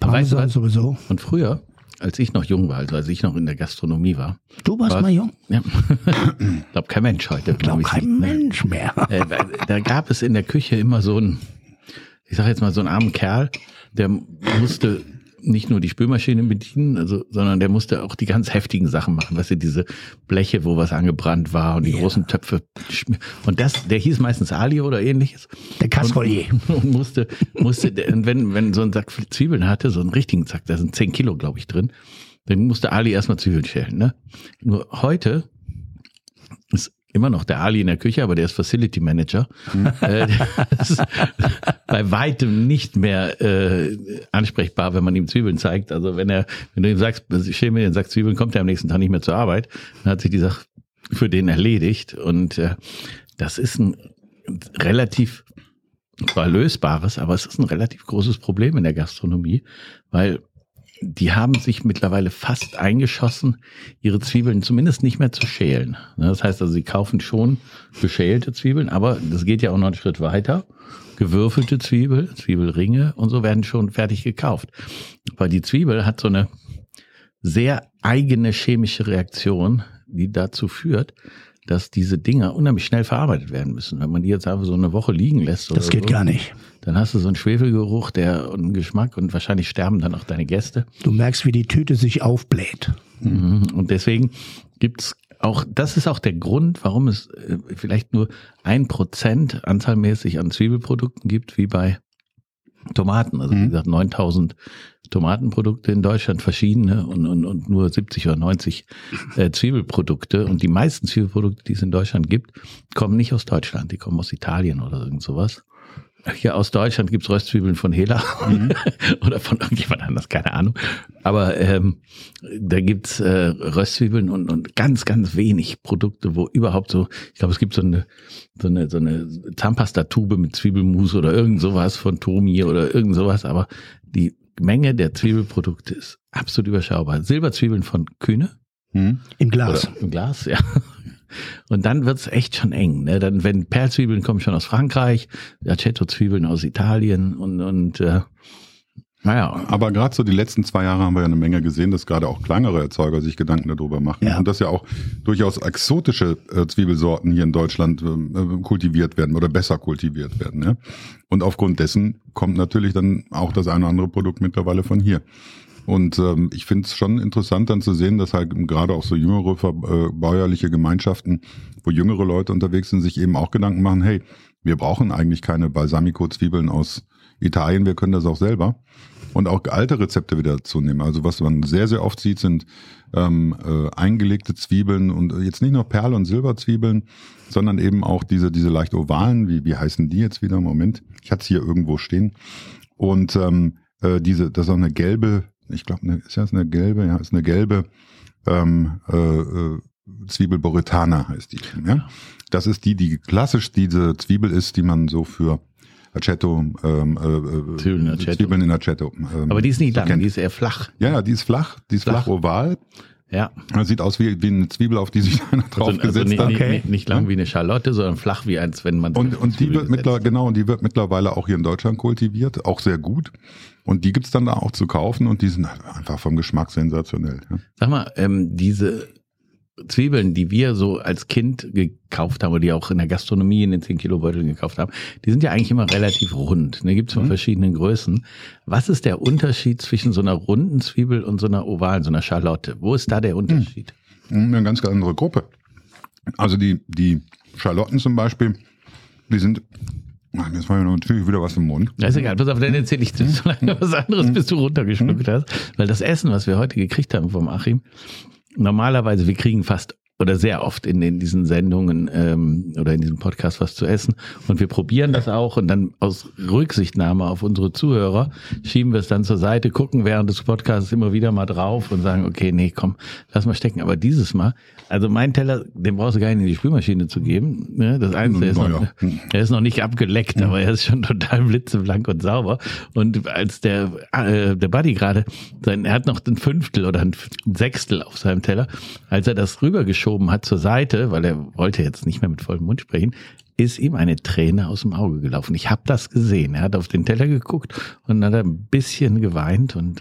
Parmesan sowieso. Und früher, als ich noch jung war, also als ich noch in der Gastronomie war. Du warst mal jung? Ja. Glaubt kein Mensch heute. Glaubt kein Mensch mehr. Da gab es in der Küche immer so einen, ich sag jetzt mal so einen armen Kerl, der musste nicht nur die Spülmaschine bedienen, sondern der musste auch die ganz heftigen Sachen machen. Weißt du, diese Bleche, wo was angebrannt war und die großen Töpfe. Und der hieß meistens Ali oder ähnliches. Der Kasserolier. Und musste wenn so ein Sack Zwiebeln hatte, so einen richtigen Sack, da sind 10 Kilo, glaube ich, drin, dann musste Ali erstmal Zwiebeln schälen. Ne? Nur heute ist immer noch der Ali in der Küche, aber der ist Facility Manager. Das ist bei weitem nicht mehr ansprechbar, wenn man ihm Zwiebeln zeigt. Also wenn du ihm sagst, schäl mir den Sack Zwiebeln, kommt er am nächsten Tag nicht mehr zur Arbeit. Dann hat sich die Sache für den erledigt. Und das ist ein relativ, zwar lösbares, aber es ist ein relativ großes Problem in der Gastronomie, weil die haben sich mittlerweile fast eingeschossen, ihre Zwiebeln zumindest nicht mehr zu schälen. Das heißt also, sie kaufen schon geschälte Zwiebeln, aber das geht ja auch noch einen Schritt weiter. Gewürfelte Zwiebelringe und so werden schon fertig gekauft. Weil die Zwiebel hat so eine sehr eigene chemische Reaktion, die dazu führt, dass diese Dinger unheimlich schnell verarbeitet werden müssen. Wenn man die jetzt einfach so eine Woche liegen lässt oder so. Das geht gar nicht. Dann hast du so einen Schwefelgeruch und einen Geschmack und wahrscheinlich sterben dann auch deine Gäste. Du merkst, wie die Tüte sich aufbläht. Und deswegen gibt's auch, das ist auch der Grund, warum es vielleicht nur 1% anzahlmäßig an Zwiebelprodukten gibt, wie bei Tomaten. Also wie gesagt, 9000 Tomatenprodukte in Deutschland, verschiedene, und nur 70 oder 90 Zwiebelprodukte. Und die meisten Zwiebelprodukte, die es in Deutschland gibt, kommen nicht aus Deutschland, die kommen aus Italien oder irgend sowas. Ja, aus Deutschland gibt's Röstzwiebeln von Hela oder von irgendjemand anders, keine Ahnung. Aber da gibt's Röstzwiebeln und ganz, ganz wenig Produkte, wo überhaupt so, ich glaube, es gibt so eine Zahnpastatube mit Zwiebelmus oder irgend sowas von Tomi oder irgend sowas, aber die Menge der Zwiebelprodukte ist absolut überschaubar. Silberzwiebeln von Kühne. Im Glas. Oder im Glas, ja. Und dann wird's echt schon eng, ne? Dann, wenn Perlzwiebeln kommen schon aus Frankreich, Aceto-Zwiebeln aus Italien und naja. Aber gerade so die letzten 2 Jahre haben wir ja eine Menge gesehen, dass gerade auch kleinere Erzeuger sich Gedanken darüber machen. Ja. Und dass ja auch durchaus exotische Zwiebelsorten hier in Deutschland kultiviert werden oder besser kultiviert werden. Ne? Und aufgrund dessen kommt natürlich dann auch das eine oder andere Produkt mittlerweile von hier. Und ich finde es schon interessant dann zu sehen, dass halt gerade auch so jüngere bäuerliche Gemeinschaften, wo jüngere Leute unterwegs sind, sich eben auch Gedanken machen, hey, wir brauchen eigentlich keine Balsamico-Zwiebeln aus Italien, wir können das auch selber. Und auch alte Rezepte wieder dazu nehmen. Also was man sehr, sehr oft sieht, sind eingelegte Zwiebeln und jetzt nicht nur Perl- und Silberzwiebeln, sondern eben auch diese leicht ovalen, wie heißen die jetzt wieder? Moment, ich hatte es hier irgendwo stehen. Und das ist auch eine gelbe, ich glaube, ist eine gelbe Zwiebel, Borettana heißt die. Ja? Das ist die klassisch diese Zwiebel ist, die man so für Aceto, Zwiebeln in Aceto. Aber die ist nicht lang, die ist eher flach. Ja, die ist flach oval. Ja. Das sieht aus wie eine Zwiebel, auf die sich einer draufgesetzt hat. Nicht lang wie eine Schalotte, sondern flach wie eins, wenn man... Und die wird mittlerweile auch hier in Deutschland kultiviert, auch sehr gut. Und die gibt's dann da auch zu kaufen und die sind einfach vom Geschmack sensationell. Ja. Sag mal, diese Zwiebeln, die wir so als Kind gekauft haben oder die auch in der Gastronomie in den 10-Kilo-Beuteln gekauft haben, die sind ja eigentlich immer relativ rund. Da gibt es von verschiedenen Größen. Was ist der Unterschied zwischen so einer runden Zwiebel und so einer ovalen, so einer Schalotte? Wo ist da der Unterschied? Eine ganz andere Gruppe. Also die Schalotten zum Beispiel, die sind... Jetzt war ja natürlich wieder was im Mund. Das ist egal, pass auf, dann erzähle ich dir so lange was anderes, bis du runtergeschluckt hast. Weil das Essen, was wir heute gekriegt haben vom Achim, normalerweise, wir kriegen fast oder sehr oft in diesen Sendungen oder in diesem Podcast was zu essen und wir probieren das auch und dann aus Rücksichtnahme auf unsere Zuhörer schieben wir es dann zur Seite, gucken während des Podcasts immer wieder mal drauf und sagen, okay, nee, komm, lass mal stecken. Aber dieses Mal, also mein Teller, den brauchst du gar nicht in die Spülmaschine zu geben. Ne? Das Einzige ist, der ist noch nicht abgeleckt, aber er ist schon total blitzeblank und sauber. Und als der Buddy gerade, er hat noch ein Fünftel oder ein Sechstel auf seinem Teller, als er das rübergeschoben hat zur Seite, weil er wollte jetzt nicht mehr mit vollem Mund sprechen, ist ihm eine Träne aus dem Auge gelaufen. Ich habe das gesehen. Er hat auf den Teller geguckt und hat ein bisschen geweint und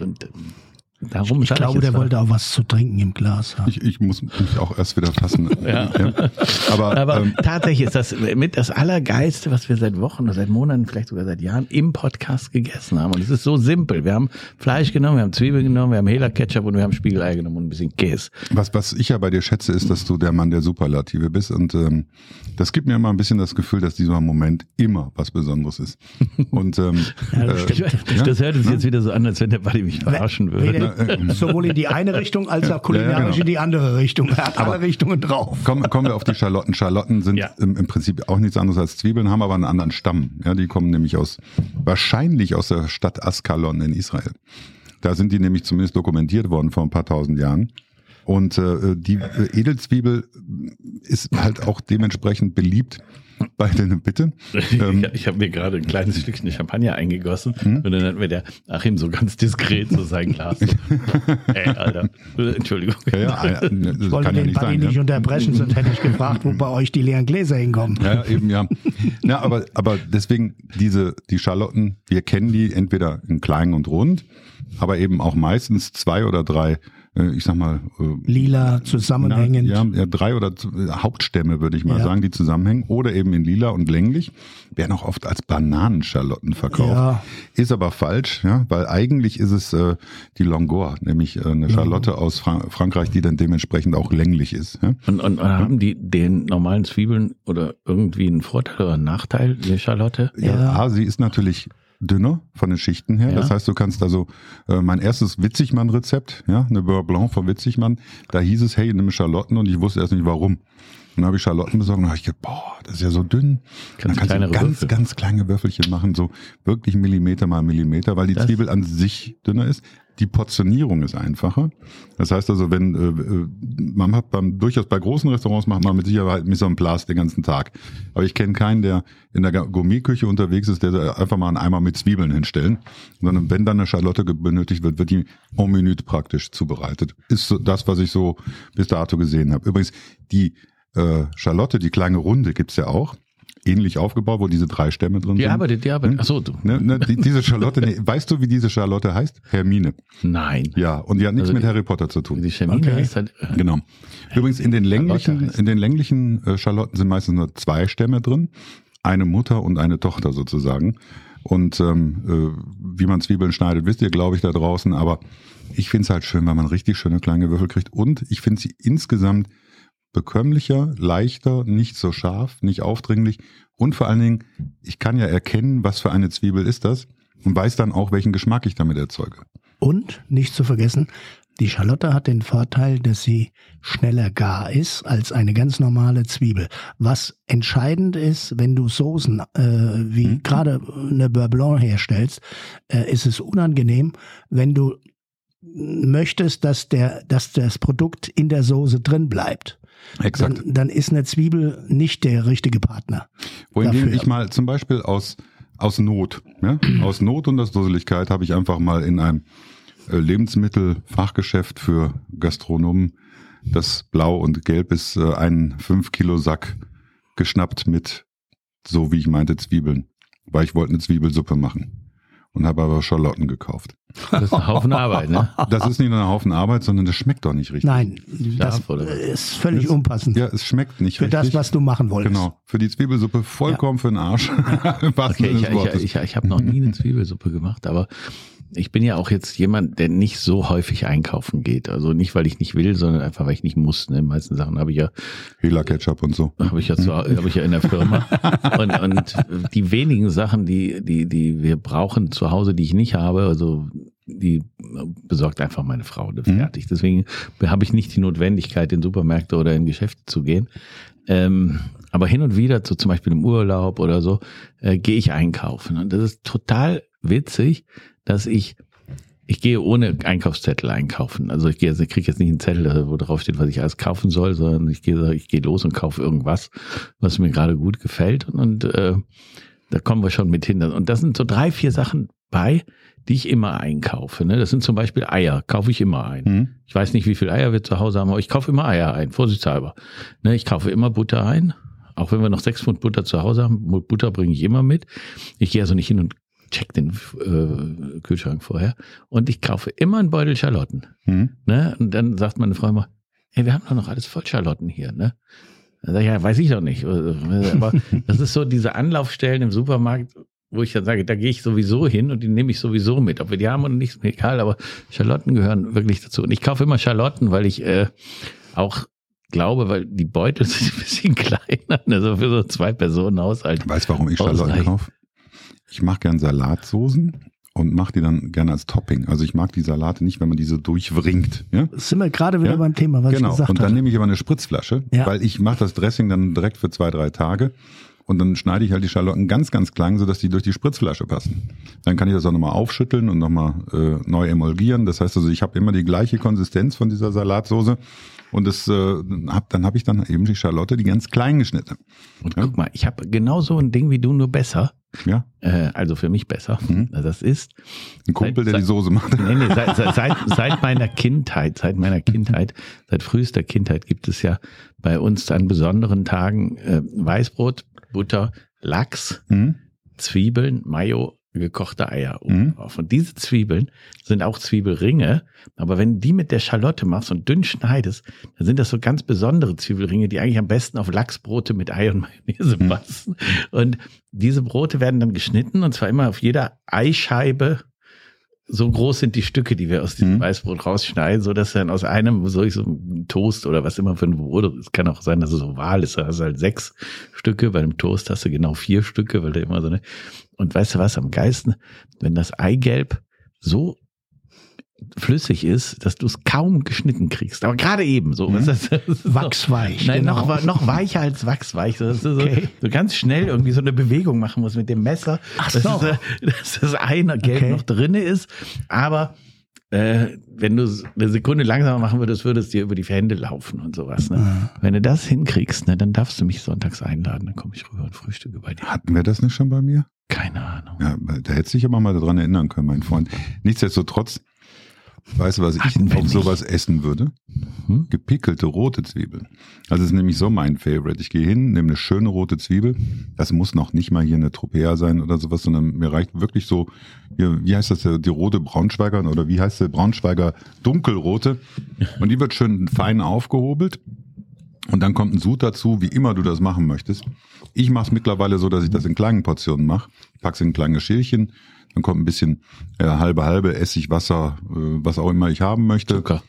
darum. Ich glaube, der wollte auch was zu trinken im Glas haben. Ich muss mich auch erst wieder fassen. Ja. Ja. Aber tatsächlich ist das mit das Allergeilste, was wir seit Wochen oder seit Monaten, vielleicht sogar seit Jahren im Podcast gegessen haben. Und es ist so simpel. Wir haben Fleisch genommen, wir haben Zwiebeln genommen, wir haben Hela-Ketchup und wir haben Spiegelei genommen und ein bisschen Käse. Was ich ja bei dir schätze, ist, dass du der Mann der Superlative bist. Und das gibt mir immer ein bisschen das Gefühl, dass dieser Moment immer was Besonderes ist. Und das hört sich jetzt wieder so an, als wenn der Buddy mich verarschen würde. Sowohl in die eine Richtung als auch kulinarisch in die andere Richtung. Er hat alle Richtungen drauf. Kommen wir auf die Schalotten. Schalotten sind im Prinzip auch nichts anderes als Zwiebeln, haben aber einen anderen Stamm. Ja, die kommen nämlich wahrscheinlich aus der Stadt Askalon in Israel. Da sind die nämlich zumindest dokumentiert worden vor ein paar tausend Jahren. Und die Edelzwiebel ist halt auch dementsprechend beliebt bei deiner Bitte. Ich habe mir gerade ein kleines Stückchen Champagner eingegossen und dann hat mir der Achim so ganz diskret so sein Glas. Ey, Alter. Entschuldigung. Ich wollte den Buddy nicht unterbrechen, sonst hätte ich gefragt, wo bei euch die leeren Gläser hinkommen. Ja, eben, ja. Na, aber deswegen, die Schalotten, wir kennen die entweder in klein und rund, aber eben auch meistens 2 oder 3, ich sag mal... lila, zusammenhängend. Ja, 3 oder Hauptstämme, würde ich mal sagen, die zusammenhängen. Oder eben in lila und länglich. Werden auch oft als Bananenschalotten verkauft. Ja. Ist aber falsch, ja, weil eigentlich ist es die Longor, nämlich eine Schalotte aus Frankreich, die dann dementsprechend auch länglich ist. Ja? Und haben die den normalen Zwiebeln oder irgendwie einen Vorteil oder einen Nachteil, die Schalotte? Ja, sie ist natürlich... dünner von den Schichten her. Ja. Das heißt, du kannst also mein erstes Witzigmann-Rezept, ja, eine Beurre Blanc von Witzigmann, da hieß es, hey, nimm Schalotten und ich wusste erst nicht warum. Und dann habe ich Schalotten besorgt und habe ich gedacht, boah, das ist ja so dünn. Dann kannst du ganz kleine Würfelchen machen, so wirklich Millimeter mal Millimeter, weil die Zwiebel an sich dünner ist. Die Portionierung ist einfacher. Das heißt also, wenn man hat durchaus bei großen Restaurants macht man mit Sicherheit Mise en Place den ganzen Tag. Aber ich kenne keinen, der in der Gourmetküche unterwegs ist, der einfach mal einen Eimer mit Zwiebeln hinstellen. Sondern wenn dann eine Schalotte benötigt wird, wird die en minute praktisch zubereitet. Ist so das, was ich so bis dato gesehen habe. Übrigens, die Schalotte, die kleine Runde gibt's ja auch. Ähnlich aufgebaut, wo diese drei Stämme drin sind. Die arbeitet. Achso, du. Diese Schalotte, weißt du, wie diese Schalotte heißt? Hermine. Nein. Ja, und die hat nichts mit Harry Potter zu tun. Die Hermine heißt halt... Genau. Übrigens, in den länglichen Schalotten sind meistens nur zwei Stämme drin. Eine Mutter und eine Tochter sozusagen. Und wie man Zwiebeln schneidet, wisst ihr, glaube ich, da draußen. Aber ich finde es halt schön, weil man richtig schöne kleine Würfel kriegt. Und ich finde sie insgesamt bekömmlicher, leichter, nicht so scharf, nicht aufdringlich und vor allen Dingen, ich kann ja erkennen, was für eine Zwiebel ist das und weiß dann auch, welchen Geschmack ich damit erzeuge. Und nicht zu vergessen, die Schalotte hat den Vorteil, dass sie schneller gar ist als eine ganz normale Zwiebel. Was entscheidend ist, wenn du Soßen wie gerade eine Beurre Blanc herstellst, ist es unangenehm, wenn du möchtest, dass das Produkt in der Soße drin bleibt. Exakt. Dann ist eine Zwiebel nicht der richtige Partner. Wohingegen ich mal zum Beispiel aus Not und aus Dusseligkeit habe ich einfach mal in einem Lebensmittelfachgeschäft für Gastronomen, das blau und gelb ist, einen 5-Kilo-Sack geschnappt mit, so wie ich meinte, Zwiebeln. Weil ich wollte eine Zwiebelsuppe machen und habe aber Schalotten gekauft. Das ist ein Haufen Arbeit, ne? Das ist nicht nur ein Haufen Arbeit, sondern das schmeckt doch nicht richtig. Nein, das ist völlig unpassend. Ja, es schmeckt nicht richtig. Für das, was du machen wolltest. Genau, für die Zwiebelsuppe vollkommen für den Arsch. Okay, ich habe noch nie eine Zwiebelsuppe gemacht, aber ich bin ja auch jetzt jemand, der nicht so häufig einkaufen geht. Also nicht, weil ich nicht will, sondern einfach, weil ich nicht muss. Ne? Die meisten Sachen habe ich ja... Hela-Ketchup und so. Habe ich ja in der Firma. und die wenigen Sachen, die wir brauchen zu Hause, die ich nicht habe, also die besorgt einfach meine Frau. Fertig. Deswegen habe ich nicht die Notwendigkeit, in Supermärkte oder in Geschäfte zu gehen. Aber hin und wieder, so zum Beispiel im Urlaub oder so, gehe ich einkaufen. Und das ist total witzig, dass ich gehe ohne Einkaufszettel einkaufen. Also ich kriege jetzt nicht einen Zettel, wo drauf steht, was ich alles kaufen soll, sondern ich gehe los und kaufe irgendwas, was mir gerade gut gefällt. Und da kommen wir schon mit hin. Und das sind so 3-4 Sachen bei, die ich immer einkaufe. Ne? Das sind zum Beispiel Eier, kaufe ich immer ein. Ich weiß nicht, wie viele Eier wir zu Hause haben, aber ich kaufe immer Eier ein, vorsichtshalber. Ne? Ich kaufe immer Butter ein, auch wenn wir noch 6 Pfund Butter zu Hause haben. Butter bringe ich immer mit. Ich gehe also nicht hin und check den Kühlschrank vorher. Und ich kaufe immer einen Beutel Schalotten. Ne? Und dann sagt meine Frau immer, hey, wir haben doch noch alles voll Schalotten hier. Ne? Dann sag ich, ja, weiß ich doch nicht. Aber das ist so diese Anlaufstellen im Supermarkt, wo ich dann sage, da gehe ich sowieso hin und die nehme ich sowieso mit. Ob wir die haben oder nicht, ist mir egal, aber Schalotten gehören wirklich dazu. Und ich kaufe immer Schalotten, weil ich auch glaube, weil die Beutel sind ein bisschen kleiner. Also für so 2-Personen-Haushalt. Weißt du, warum ich Schalotten kaufe? Ich mache gern Salatsoßen und mache die dann gerne als Topping. Also ich mag die Salate nicht, wenn man die so durchwringt. Ja? Sind wir gerade wieder beim Thema, was ich gesagt habe. Und dann nehme ich aber eine Spritzflasche, weil ich mache das Dressing dann direkt für 2-3 Tage. Und dann schneide ich halt die Schalotten ganz, ganz klein, sodass die durch die Spritzflasche passen. Dann kann ich das auch nochmal aufschütteln und nochmal neu emulgieren. Das heißt also, ich habe immer die gleiche Konsistenz von dieser Salatsoße. Und dann habe ich eben die Schalotte, die ganz klein geschnitten. Und guck mal, ich habe genau so ein Ding wie du, nur besser. Ja. Also für mich besser. Das ist ein Kumpel, der die Soße macht. Seit meiner Kindheit, seit frühester Kindheit gibt es ja bei uns an besonderen Tagen Weißbrot, Butter, Lachs, Zwiebeln, Mayo, gekochte Eier oben drauf. Und diese Zwiebeln sind auch Zwiebelringe, aber wenn du die mit der Schalotte machst und dünn schneidest, dann sind das so ganz besondere Zwiebelringe, die eigentlich am besten auf Lachsbrote mit Ei und Mayonnaise passen. Und diese Brote werden dann geschnitten, und zwar immer auf jeder Eischeibe so groß sind die Stücke, die wir aus diesem Weißbrot rausschneiden, so dass dann aus einem, so ein Toast oder was immer für ein Brot, es kann auch sein, dass es oval ist, da hast du halt 6 Stücke, bei einem Toast hast du genau 4 Stücke, weil da immer so eine, und weißt du was, am geilsten, wenn das Eigelb so flüssig ist, dass du es kaum geschnitten kriegst. Aber gerade eben so. Mhm. Das ist wachsweich. Nein, genau. noch weicher als wachsweich. Das ist okay. so ganz schnell irgendwie so eine Bewegung machen musst mit dem Messer, dass das eine Gelb noch drin ist. Aber wenn du eine Sekunde langsamer machen würdest, würde es dir über die Hände laufen und sowas. Ne? Mhm. Wenn du das hinkriegst, ne, dann darfst du mich sonntags einladen. Dann komme ich rüber und frühstücke bei dir. Hatten wir das nicht schon bei mir? Keine Ahnung. Ja, da hätte sich aber mal daran erinnern können, mein Freund. Nichtsdestotrotz, weißt du, was ich auf sowas essen würde? Mhm. Gepickelte rote Zwiebeln. Das ist nämlich so mein Favorite. Ich gehe hin, nehme eine schöne rote Zwiebel. Das muss noch nicht mal hier eine Tropea sein oder sowas, sondern mir reicht wirklich so, wie heißt das, die rote Braunschweiger oder wie heißt der Braunschweiger Dunkelrote. Und die wird schön fein aufgehobelt. Und dann kommt ein Sud dazu, wie immer du das machen möchtest. Ich mache es mittlerweile so, dass ich das in kleinen Portionen mache. Pack's in kleine Schälchen. Dann kommt ein bisschen halbe Essig, Wasser, was auch immer ich haben möchte. Zucker.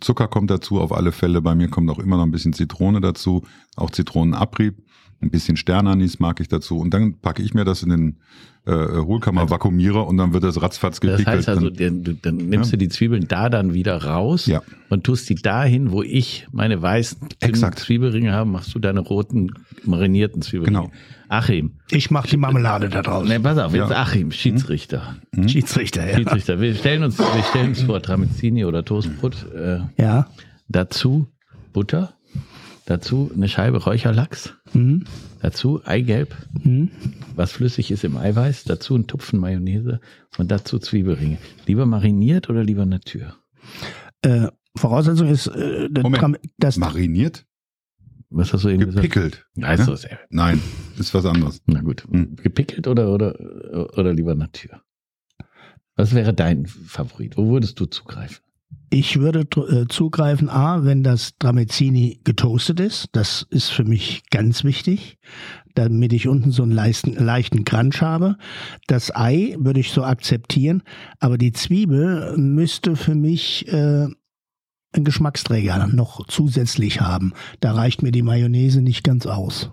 Zucker kommt dazu auf alle Fälle. Bei mir kommt auch immer noch ein bisschen Zitrone dazu, auch Zitronenabrieb, ein bisschen Sternanis mag ich dazu. Und dann packe ich mir das in den Hohlkammer-Vakuumierer und dann wird das ratzfatz gepickelt. Das heißt also, dann nimmst du die Zwiebeln dann wieder raus und tust die dahin, wo ich meine weißen Zwiebelringe habe, machst du deine roten marinierten Zwiebelringe. Genau. Achim. Ich mache die Marmelade da draus. Ne, pass auf, jetzt Achim, Schiedsrichter. Hm? Schiedsrichter. Wir stellen uns vor, Tramezzini oder Toastbrot. Dazu Butter. Dazu eine Scheibe Räucherlachs, dazu Eigelb, was flüssig ist im Eiweiß, dazu ein Tupfen Mayonnaise und dazu Zwiebelringe. Lieber mariniert oder lieber Natur? Voraussetzung ist... das mariniert? Was hast du eben gepickelt, gesagt? Gepickelt. Ja? Nein, ist was anderes. Na gut, gepickelt oder lieber Natur? Was wäre dein Favorit? Wo würdest du zugreifen? Ich würde zugreifen, wenn das Tramezzini getoastet ist. Das ist für mich ganz wichtig, damit ich unten so einen leichten Crunch habe. Das Ei würde ich so akzeptieren, aber die Zwiebel müsste für mich einen Geschmacksträger noch zusätzlich haben. Da reicht mir die Mayonnaise nicht ganz aus.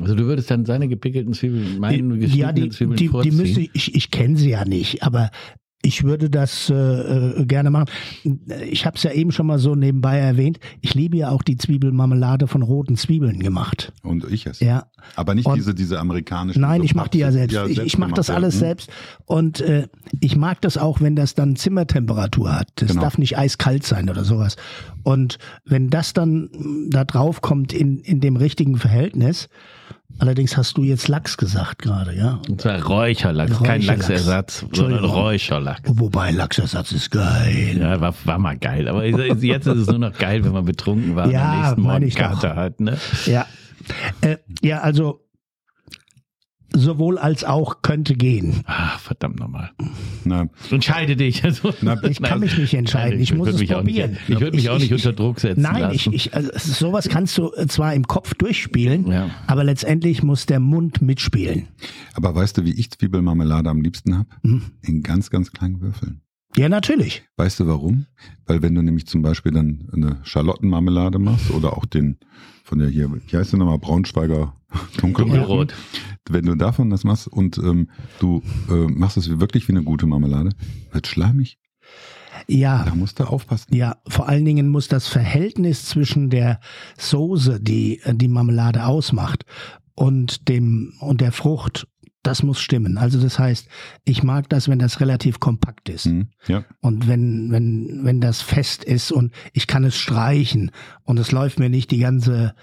Also du würdest dann seine gepickelten Zwiebeln, geschnittenen Zwiebeln vorziehen? Die müsste ich kenne sie ja nicht, aber... Ich würde das gerne machen. Ich habe es ja eben schon mal so nebenbei erwähnt. Ich liebe ja auch die Zwiebelmarmelade von roten Zwiebeln gemacht. Und ich es. Ja. Aber nicht diese amerikanischen. Nein, ich mache die ja selbst. Ich mache das alles selbst. Und ich mag das auch, wenn das dann Zimmertemperatur hat. Das darf nicht eiskalt sein oder sowas. Und wenn das dann da drauf kommt in dem richtigen Verhältnis. Allerdings hast du jetzt Lachs gesagt gerade, ja? Und zwar Räucherlachs, kein Lachsersatz, sondern Räucherlachs. Wobei Lachsersatz ist geil. Ja, war mal geil. Aber jetzt ist es nur noch geil, wenn man betrunken war und am nächsten Morgen Kater hat. Ne? Ja. Also sowohl als auch könnte gehen. Ach, verdammt nochmal. Entscheide dich. Ich kann mich nicht entscheiden. Ich muss es probieren. Ich würde mich auch nicht unter Druck setzen lassen. Also sowas kannst du zwar im Kopf durchspielen, aber letztendlich muss der Mund mitspielen. Aber weißt du, wie ich Zwiebelmarmelade am liebsten habe? In ganz, ganz kleinen Würfeln. Ja, natürlich. Weißt du warum? Weil wenn du nämlich zum Beispiel dann eine Schalottenmarmelade machst oder auch den von der hier, wie heißt der nochmal, Braunschweiger Dunkelrot. Wenn du davon das machst und du machst es wirklich wie eine gute Marmelade, wird schleimig. Ja. Da musst du aufpassen. Ja, vor allen Dingen muss das Verhältnis zwischen der Soße, die die Marmelade ausmacht, und der Frucht, das muss stimmen. Also das heißt, ich mag das, wenn das relativ kompakt ist. Und wenn das fest ist und ich kann es streichen und es läuft mir nicht die ganze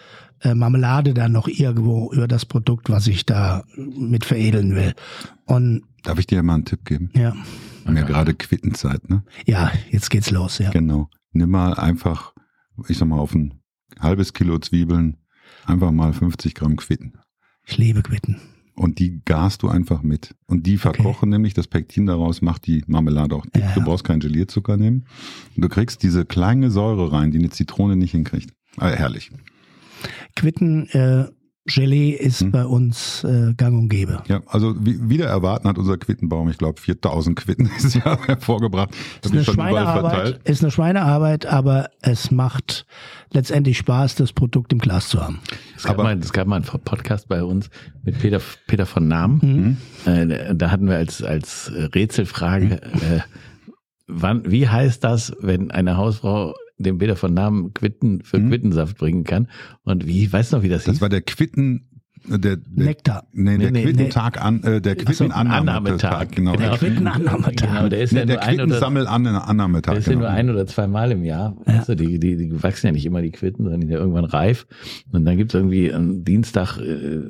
Marmelade dann noch irgendwo über das Produkt, was ich da mit veredeln will. Und darf ich dir mal einen Tipp geben? Ja. Wir haben ja gerade Quittenzeit, ne? Ja, jetzt geht's los, ja. Genau. Nimm mal einfach, ich sag mal, auf ein halbes Kilo Zwiebeln einfach mal 50 Gramm Quitten. Ich liebe Quitten. Und die garst du einfach mit. Und die verkochen nämlich, das Pektin daraus macht die Marmelade auch dick. Ja. Du brauchst keinen Gelierzucker nehmen. Und du kriegst diese kleine Säure rein, die eine Zitrone nicht hinkriegt. Herrlich. Quitten Gelee ist bei uns gang und gäbe. Ja, also wieder erwarten hat unser Quittenbaum, ich glaube 4000 Quitten dieses Jahr hervorgebracht. Ist eine Schweinearbeit, aber es macht letztendlich Spaß, das Produkt im Glas zu haben. Es gab mal einen Podcast bei uns mit Peter von Nahm. Mhm. Da hatten wir als Rätselfrage, wie heißt das, wenn eine Hausfrau dem Peter von Namen Quittensaft bringen kann. Und wie das hieß? Das war der Quitten... Nektar. Der Quittentag an... Der Quittenannahmetag. Genau. Der Quittenannahmetag. Genau, der ist der Quittensammelannahmetag. Der ist ja nur ein oder zweimal im Jahr. Ja. Weißt du, die wachsen ja nicht immer, die Quitten, sondern die sind ja irgendwann reif. Und dann gibt es irgendwie am Dienstag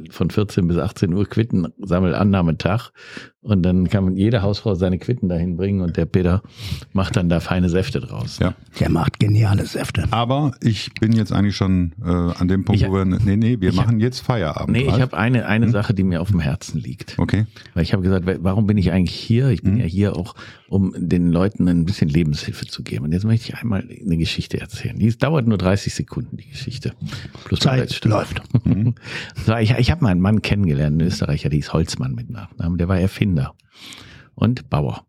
von 14 bis 18 Uhr Quittensammelannahmetag. Und dann kann jede Hausfrau seine Quitten dahin bringen und der Peter macht dann da feine Säfte draus. Ja. Der macht geniale Säfte. Aber ich bin jetzt eigentlich schon an dem Punkt, wo wir... wir machen jetzt Feierabend. Nee, ich habe eine Sache, die mir auf dem Herzen liegt. Okay. Weil ich habe gesagt, warum bin ich eigentlich hier? Ich bin ja hier auch, um den Leuten ein bisschen Lebenshilfe zu geben. Und jetzt möchte ich einmal eine Geschichte erzählen. Die dauert nur 30 Sekunden, die Geschichte. Plus Zeit läuft. So, ich habe mal einen Mann kennengelernt, einen Österreicher, der hieß Holzmann mit Nachnamen. Der war Erfinder. Und Bauer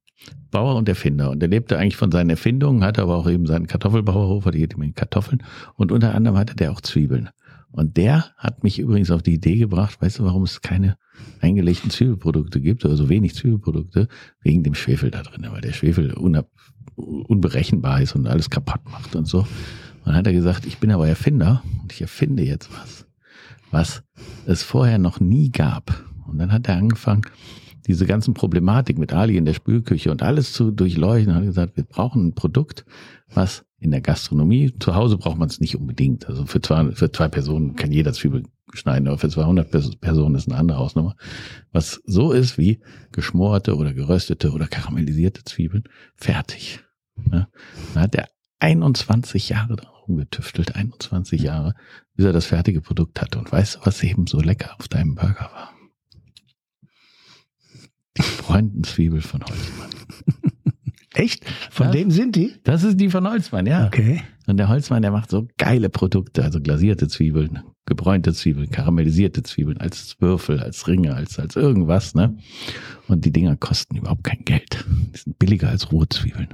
und Erfinder. Und er lebte eigentlich von seinen Erfindungen, hatte aber auch eben seinen Kartoffelbauerhof, hatte jede Menge Kartoffeln. Und unter anderem hatte der auch Zwiebeln. Und der hat mich übrigens auf die Idee gebracht, weißt du, warum es keine eingelegten Zwiebelprodukte gibt oder so wenig Zwiebelprodukte? Wegen dem Schwefel da drin, weil der Schwefel unberechenbar ist und alles kaputt macht und so. Und dann hat er gesagt, ich bin aber Erfinder und ich erfinde jetzt was es vorher noch nie gab. Und dann hat er angefangen, diese ganzen Problematik mit Ali in der Spülküche und alles zu durchleuchten, hat gesagt, wir brauchen ein Produkt, was in der Gastronomie, zu Hause braucht man es nicht unbedingt. Also für zwei Personen kann jeder Zwiebel schneiden, aber für 200 Personen ist eine andere Hausnummer. Was so ist wie geschmorte oder geröstete oder karamellisierte Zwiebeln, fertig. Ja, da hat er 21 Jahre darum getüftelt, 21 Jahre, bis er das fertige Produkt hatte. Und weißt du, was eben so lecker auf deinem Burger war? Die Freundenzwiebel von Holzmann. Echt? Von dem sind die? Das ist die von Holzmann, ja. Okay. Und der Holzmann, der macht so geile Produkte, also glasierte Zwiebeln, gebräunte Zwiebeln, karamellisierte Zwiebeln, als Würfel, als Ringe, als irgendwas, ne? Und die Dinger kosten überhaupt kein Geld. Die sind billiger als rohe Zwiebeln.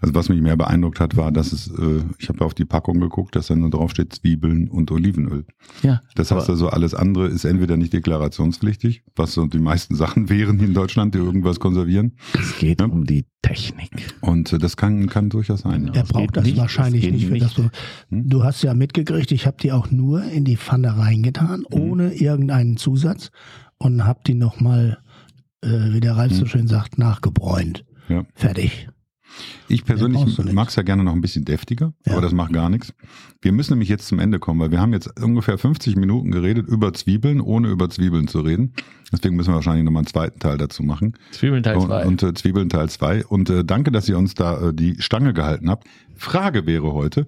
Also was mich mehr beeindruckt hat, war, dass es, ich habe auf die Packung geguckt, dass dann drauf steht Zwiebeln und Olivenöl. Ja. Das heißt also, alles andere ist entweder nicht deklarationspflichtig, was so die meisten Sachen wären in Deutschland, die irgendwas konservieren. Es geht um die Technik. Und das kann durchaus sein. Genau, er braucht das nicht, wahrscheinlich das nicht. Du hast ja mitgekriegt, ich habe die auch nur in die Pfanne reingetan, ohne irgendeinen Zusatz und habe die nochmal, wie der Ralf so schön sagt, nachgebräunt. Ja. Fertig. Ich persönlich mag es ja gerne noch ein bisschen deftiger, aber das macht gar nichts. Wir müssen nämlich jetzt zum Ende kommen, weil wir haben jetzt ungefähr 50 Minuten geredet über Zwiebeln, ohne über Zwiebeln zu reden. Deswegen müssen wir wahrscheinlich nochmal einen zweiten Teil dazu machen. Zwiebeln Teil 2. Und Zwiebeln Teil 2. Und danke, dass ihr uns da die Stange gehalten habt. Frage wäre heute,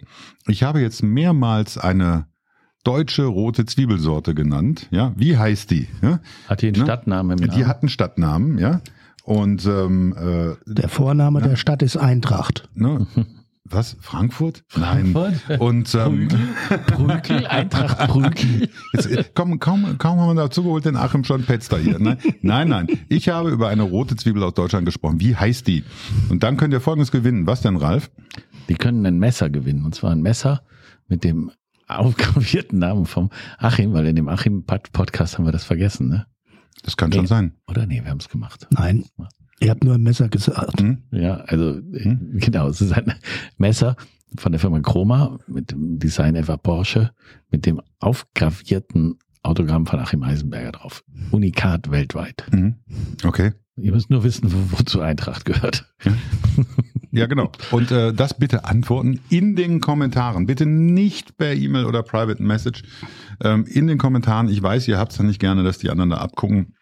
ich habe jetzt mehrmals eine deutsche rote Zwiebelsorte genannt. Ja? Wie heißt die? Ja? Hat die einen Stadtnamen im Namen? Die hat einen Stadtnamen, ja. Und der Vorname der Stadt ist Eintracht. Ne? Was? Frankfurt? Frankfurt? Nein. Und Brügel, Eintracht Brügel. Jetzt, kaum haben wir dazu geholt, den Achim schon Petzter hier. Nein. Ich habe über eine rote Zwiebel aus Deutschland gesprochen. Wie heißt die? Und dann könnt ihr Folgendes gewinnen. Was denn, Ralf? Die können ein Messer gewinnen. Und zwar ein Messer mit dem aufgravierten Namen vom Achim, weil in dem Achim-Podcast haben wir das vergessen, ne? Das kann schon sein. Oder? Nee, wir haben es gemacht. Nein, ihr habt nur ein Messer gesagt. Ja, also genau, es ist ein Messer von der Firma Chroma mit dem Design Eva Porsche, mit dem aufgravierten Autogramm von Achim Eisenberger drauf. Unikat weltweit. Okay. Ihr müsst nur wissen, wozu Eintracht gehört. Ja, genau. Und das bitte antworten in den Kommentaren. Bitte nicht per E-Mail oder Private Message. In den Kommentaren. Ich weiß, ihr habt es ja nicht gerne, dass die anderen da abgucken.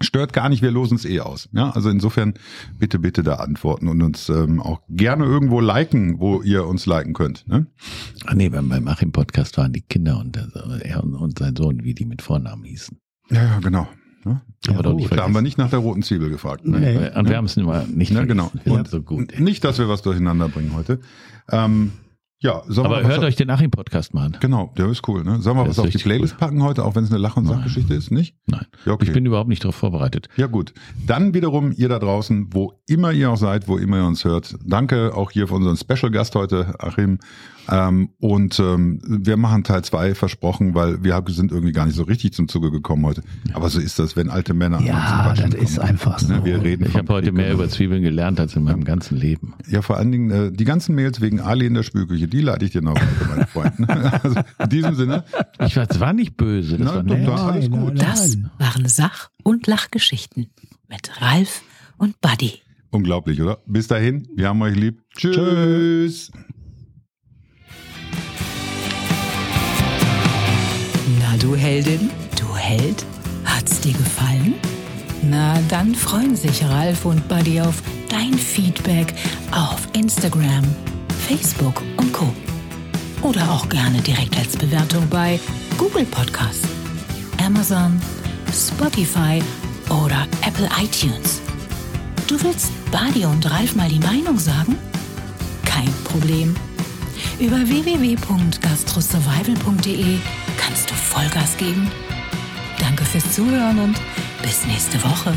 Stört gar nicht, wir losen es aus. Ja, also insofern bitte da antworten und uns auch gerne irgendwo liken, wo ihr uns liken könnt. Ne? Ach nee, beim Achim-Podcast waren die Kinder und er und sein Sohn, wie die mit Vornamen hießen. Ja, genau. Ja, da haben wir nicht nach der roten Zwiebel gefragt. Nee. Und wir haben es nicht vergessen. Genau. Und so gut. Nicht, dass wir was durcheinander bringen heute. Ja, aber hört euch den Achim-Podcast mal an. Genau, der ist cool. Ne? Sollen wir was auf die Playlist packen heute, auch wenn es eine Lach- und Sachgeschichte ist, nicht? Nein, ja, okay. Ich bin überhaupt nicht darauf vorbereitet. Ja gut, dann wiederum ihr da draußen, wo immer ihr auch seid, wo immer ihr uns hört. Danke auch hier für unseren Special-Gast heute, Achim. Wir machen Teil 2 versprochen, weil wir sind irgendwie gar nicht so richtig zum Zuge gekommen heute. Aber so ist das, wenn alte Männer an uns kommen. Ist einfach so. Ne? Wir reden ich habe heute mehr über Zwiebeln gelernt als in meinem ganzen Leben. Ja, vor allen Dingen die ganzen Mails wegen Ali in der Spülküche, die leite ich dir noch weiter, meine Freunde. Also in diesem Sinne. Das war nicht böse. Das war nett. Alles gut. Das waren Sach- und Lachgeschichten mit Ralf und Buddy. Unglaublich, oder? Bis dahin, wir haben euch lieb. Tschüss. Na du Heldin, du Held, hat's dir gefallen? Na, dann freuen sich Ralf und Buddy auf dein Feedback auf Instagram, Facebook und Co. Oder auch gerne direkt als Bewertung bei Google Podcasts, Amazon, Spotify oder Apple iTunes. Du willst Buddy und Ralf mal die Meinung sagen? Kein Problem. Über www.gastrosurvival.de kannst du Vollgas geben. Danke fürs Zuhören und bis nächste Woche.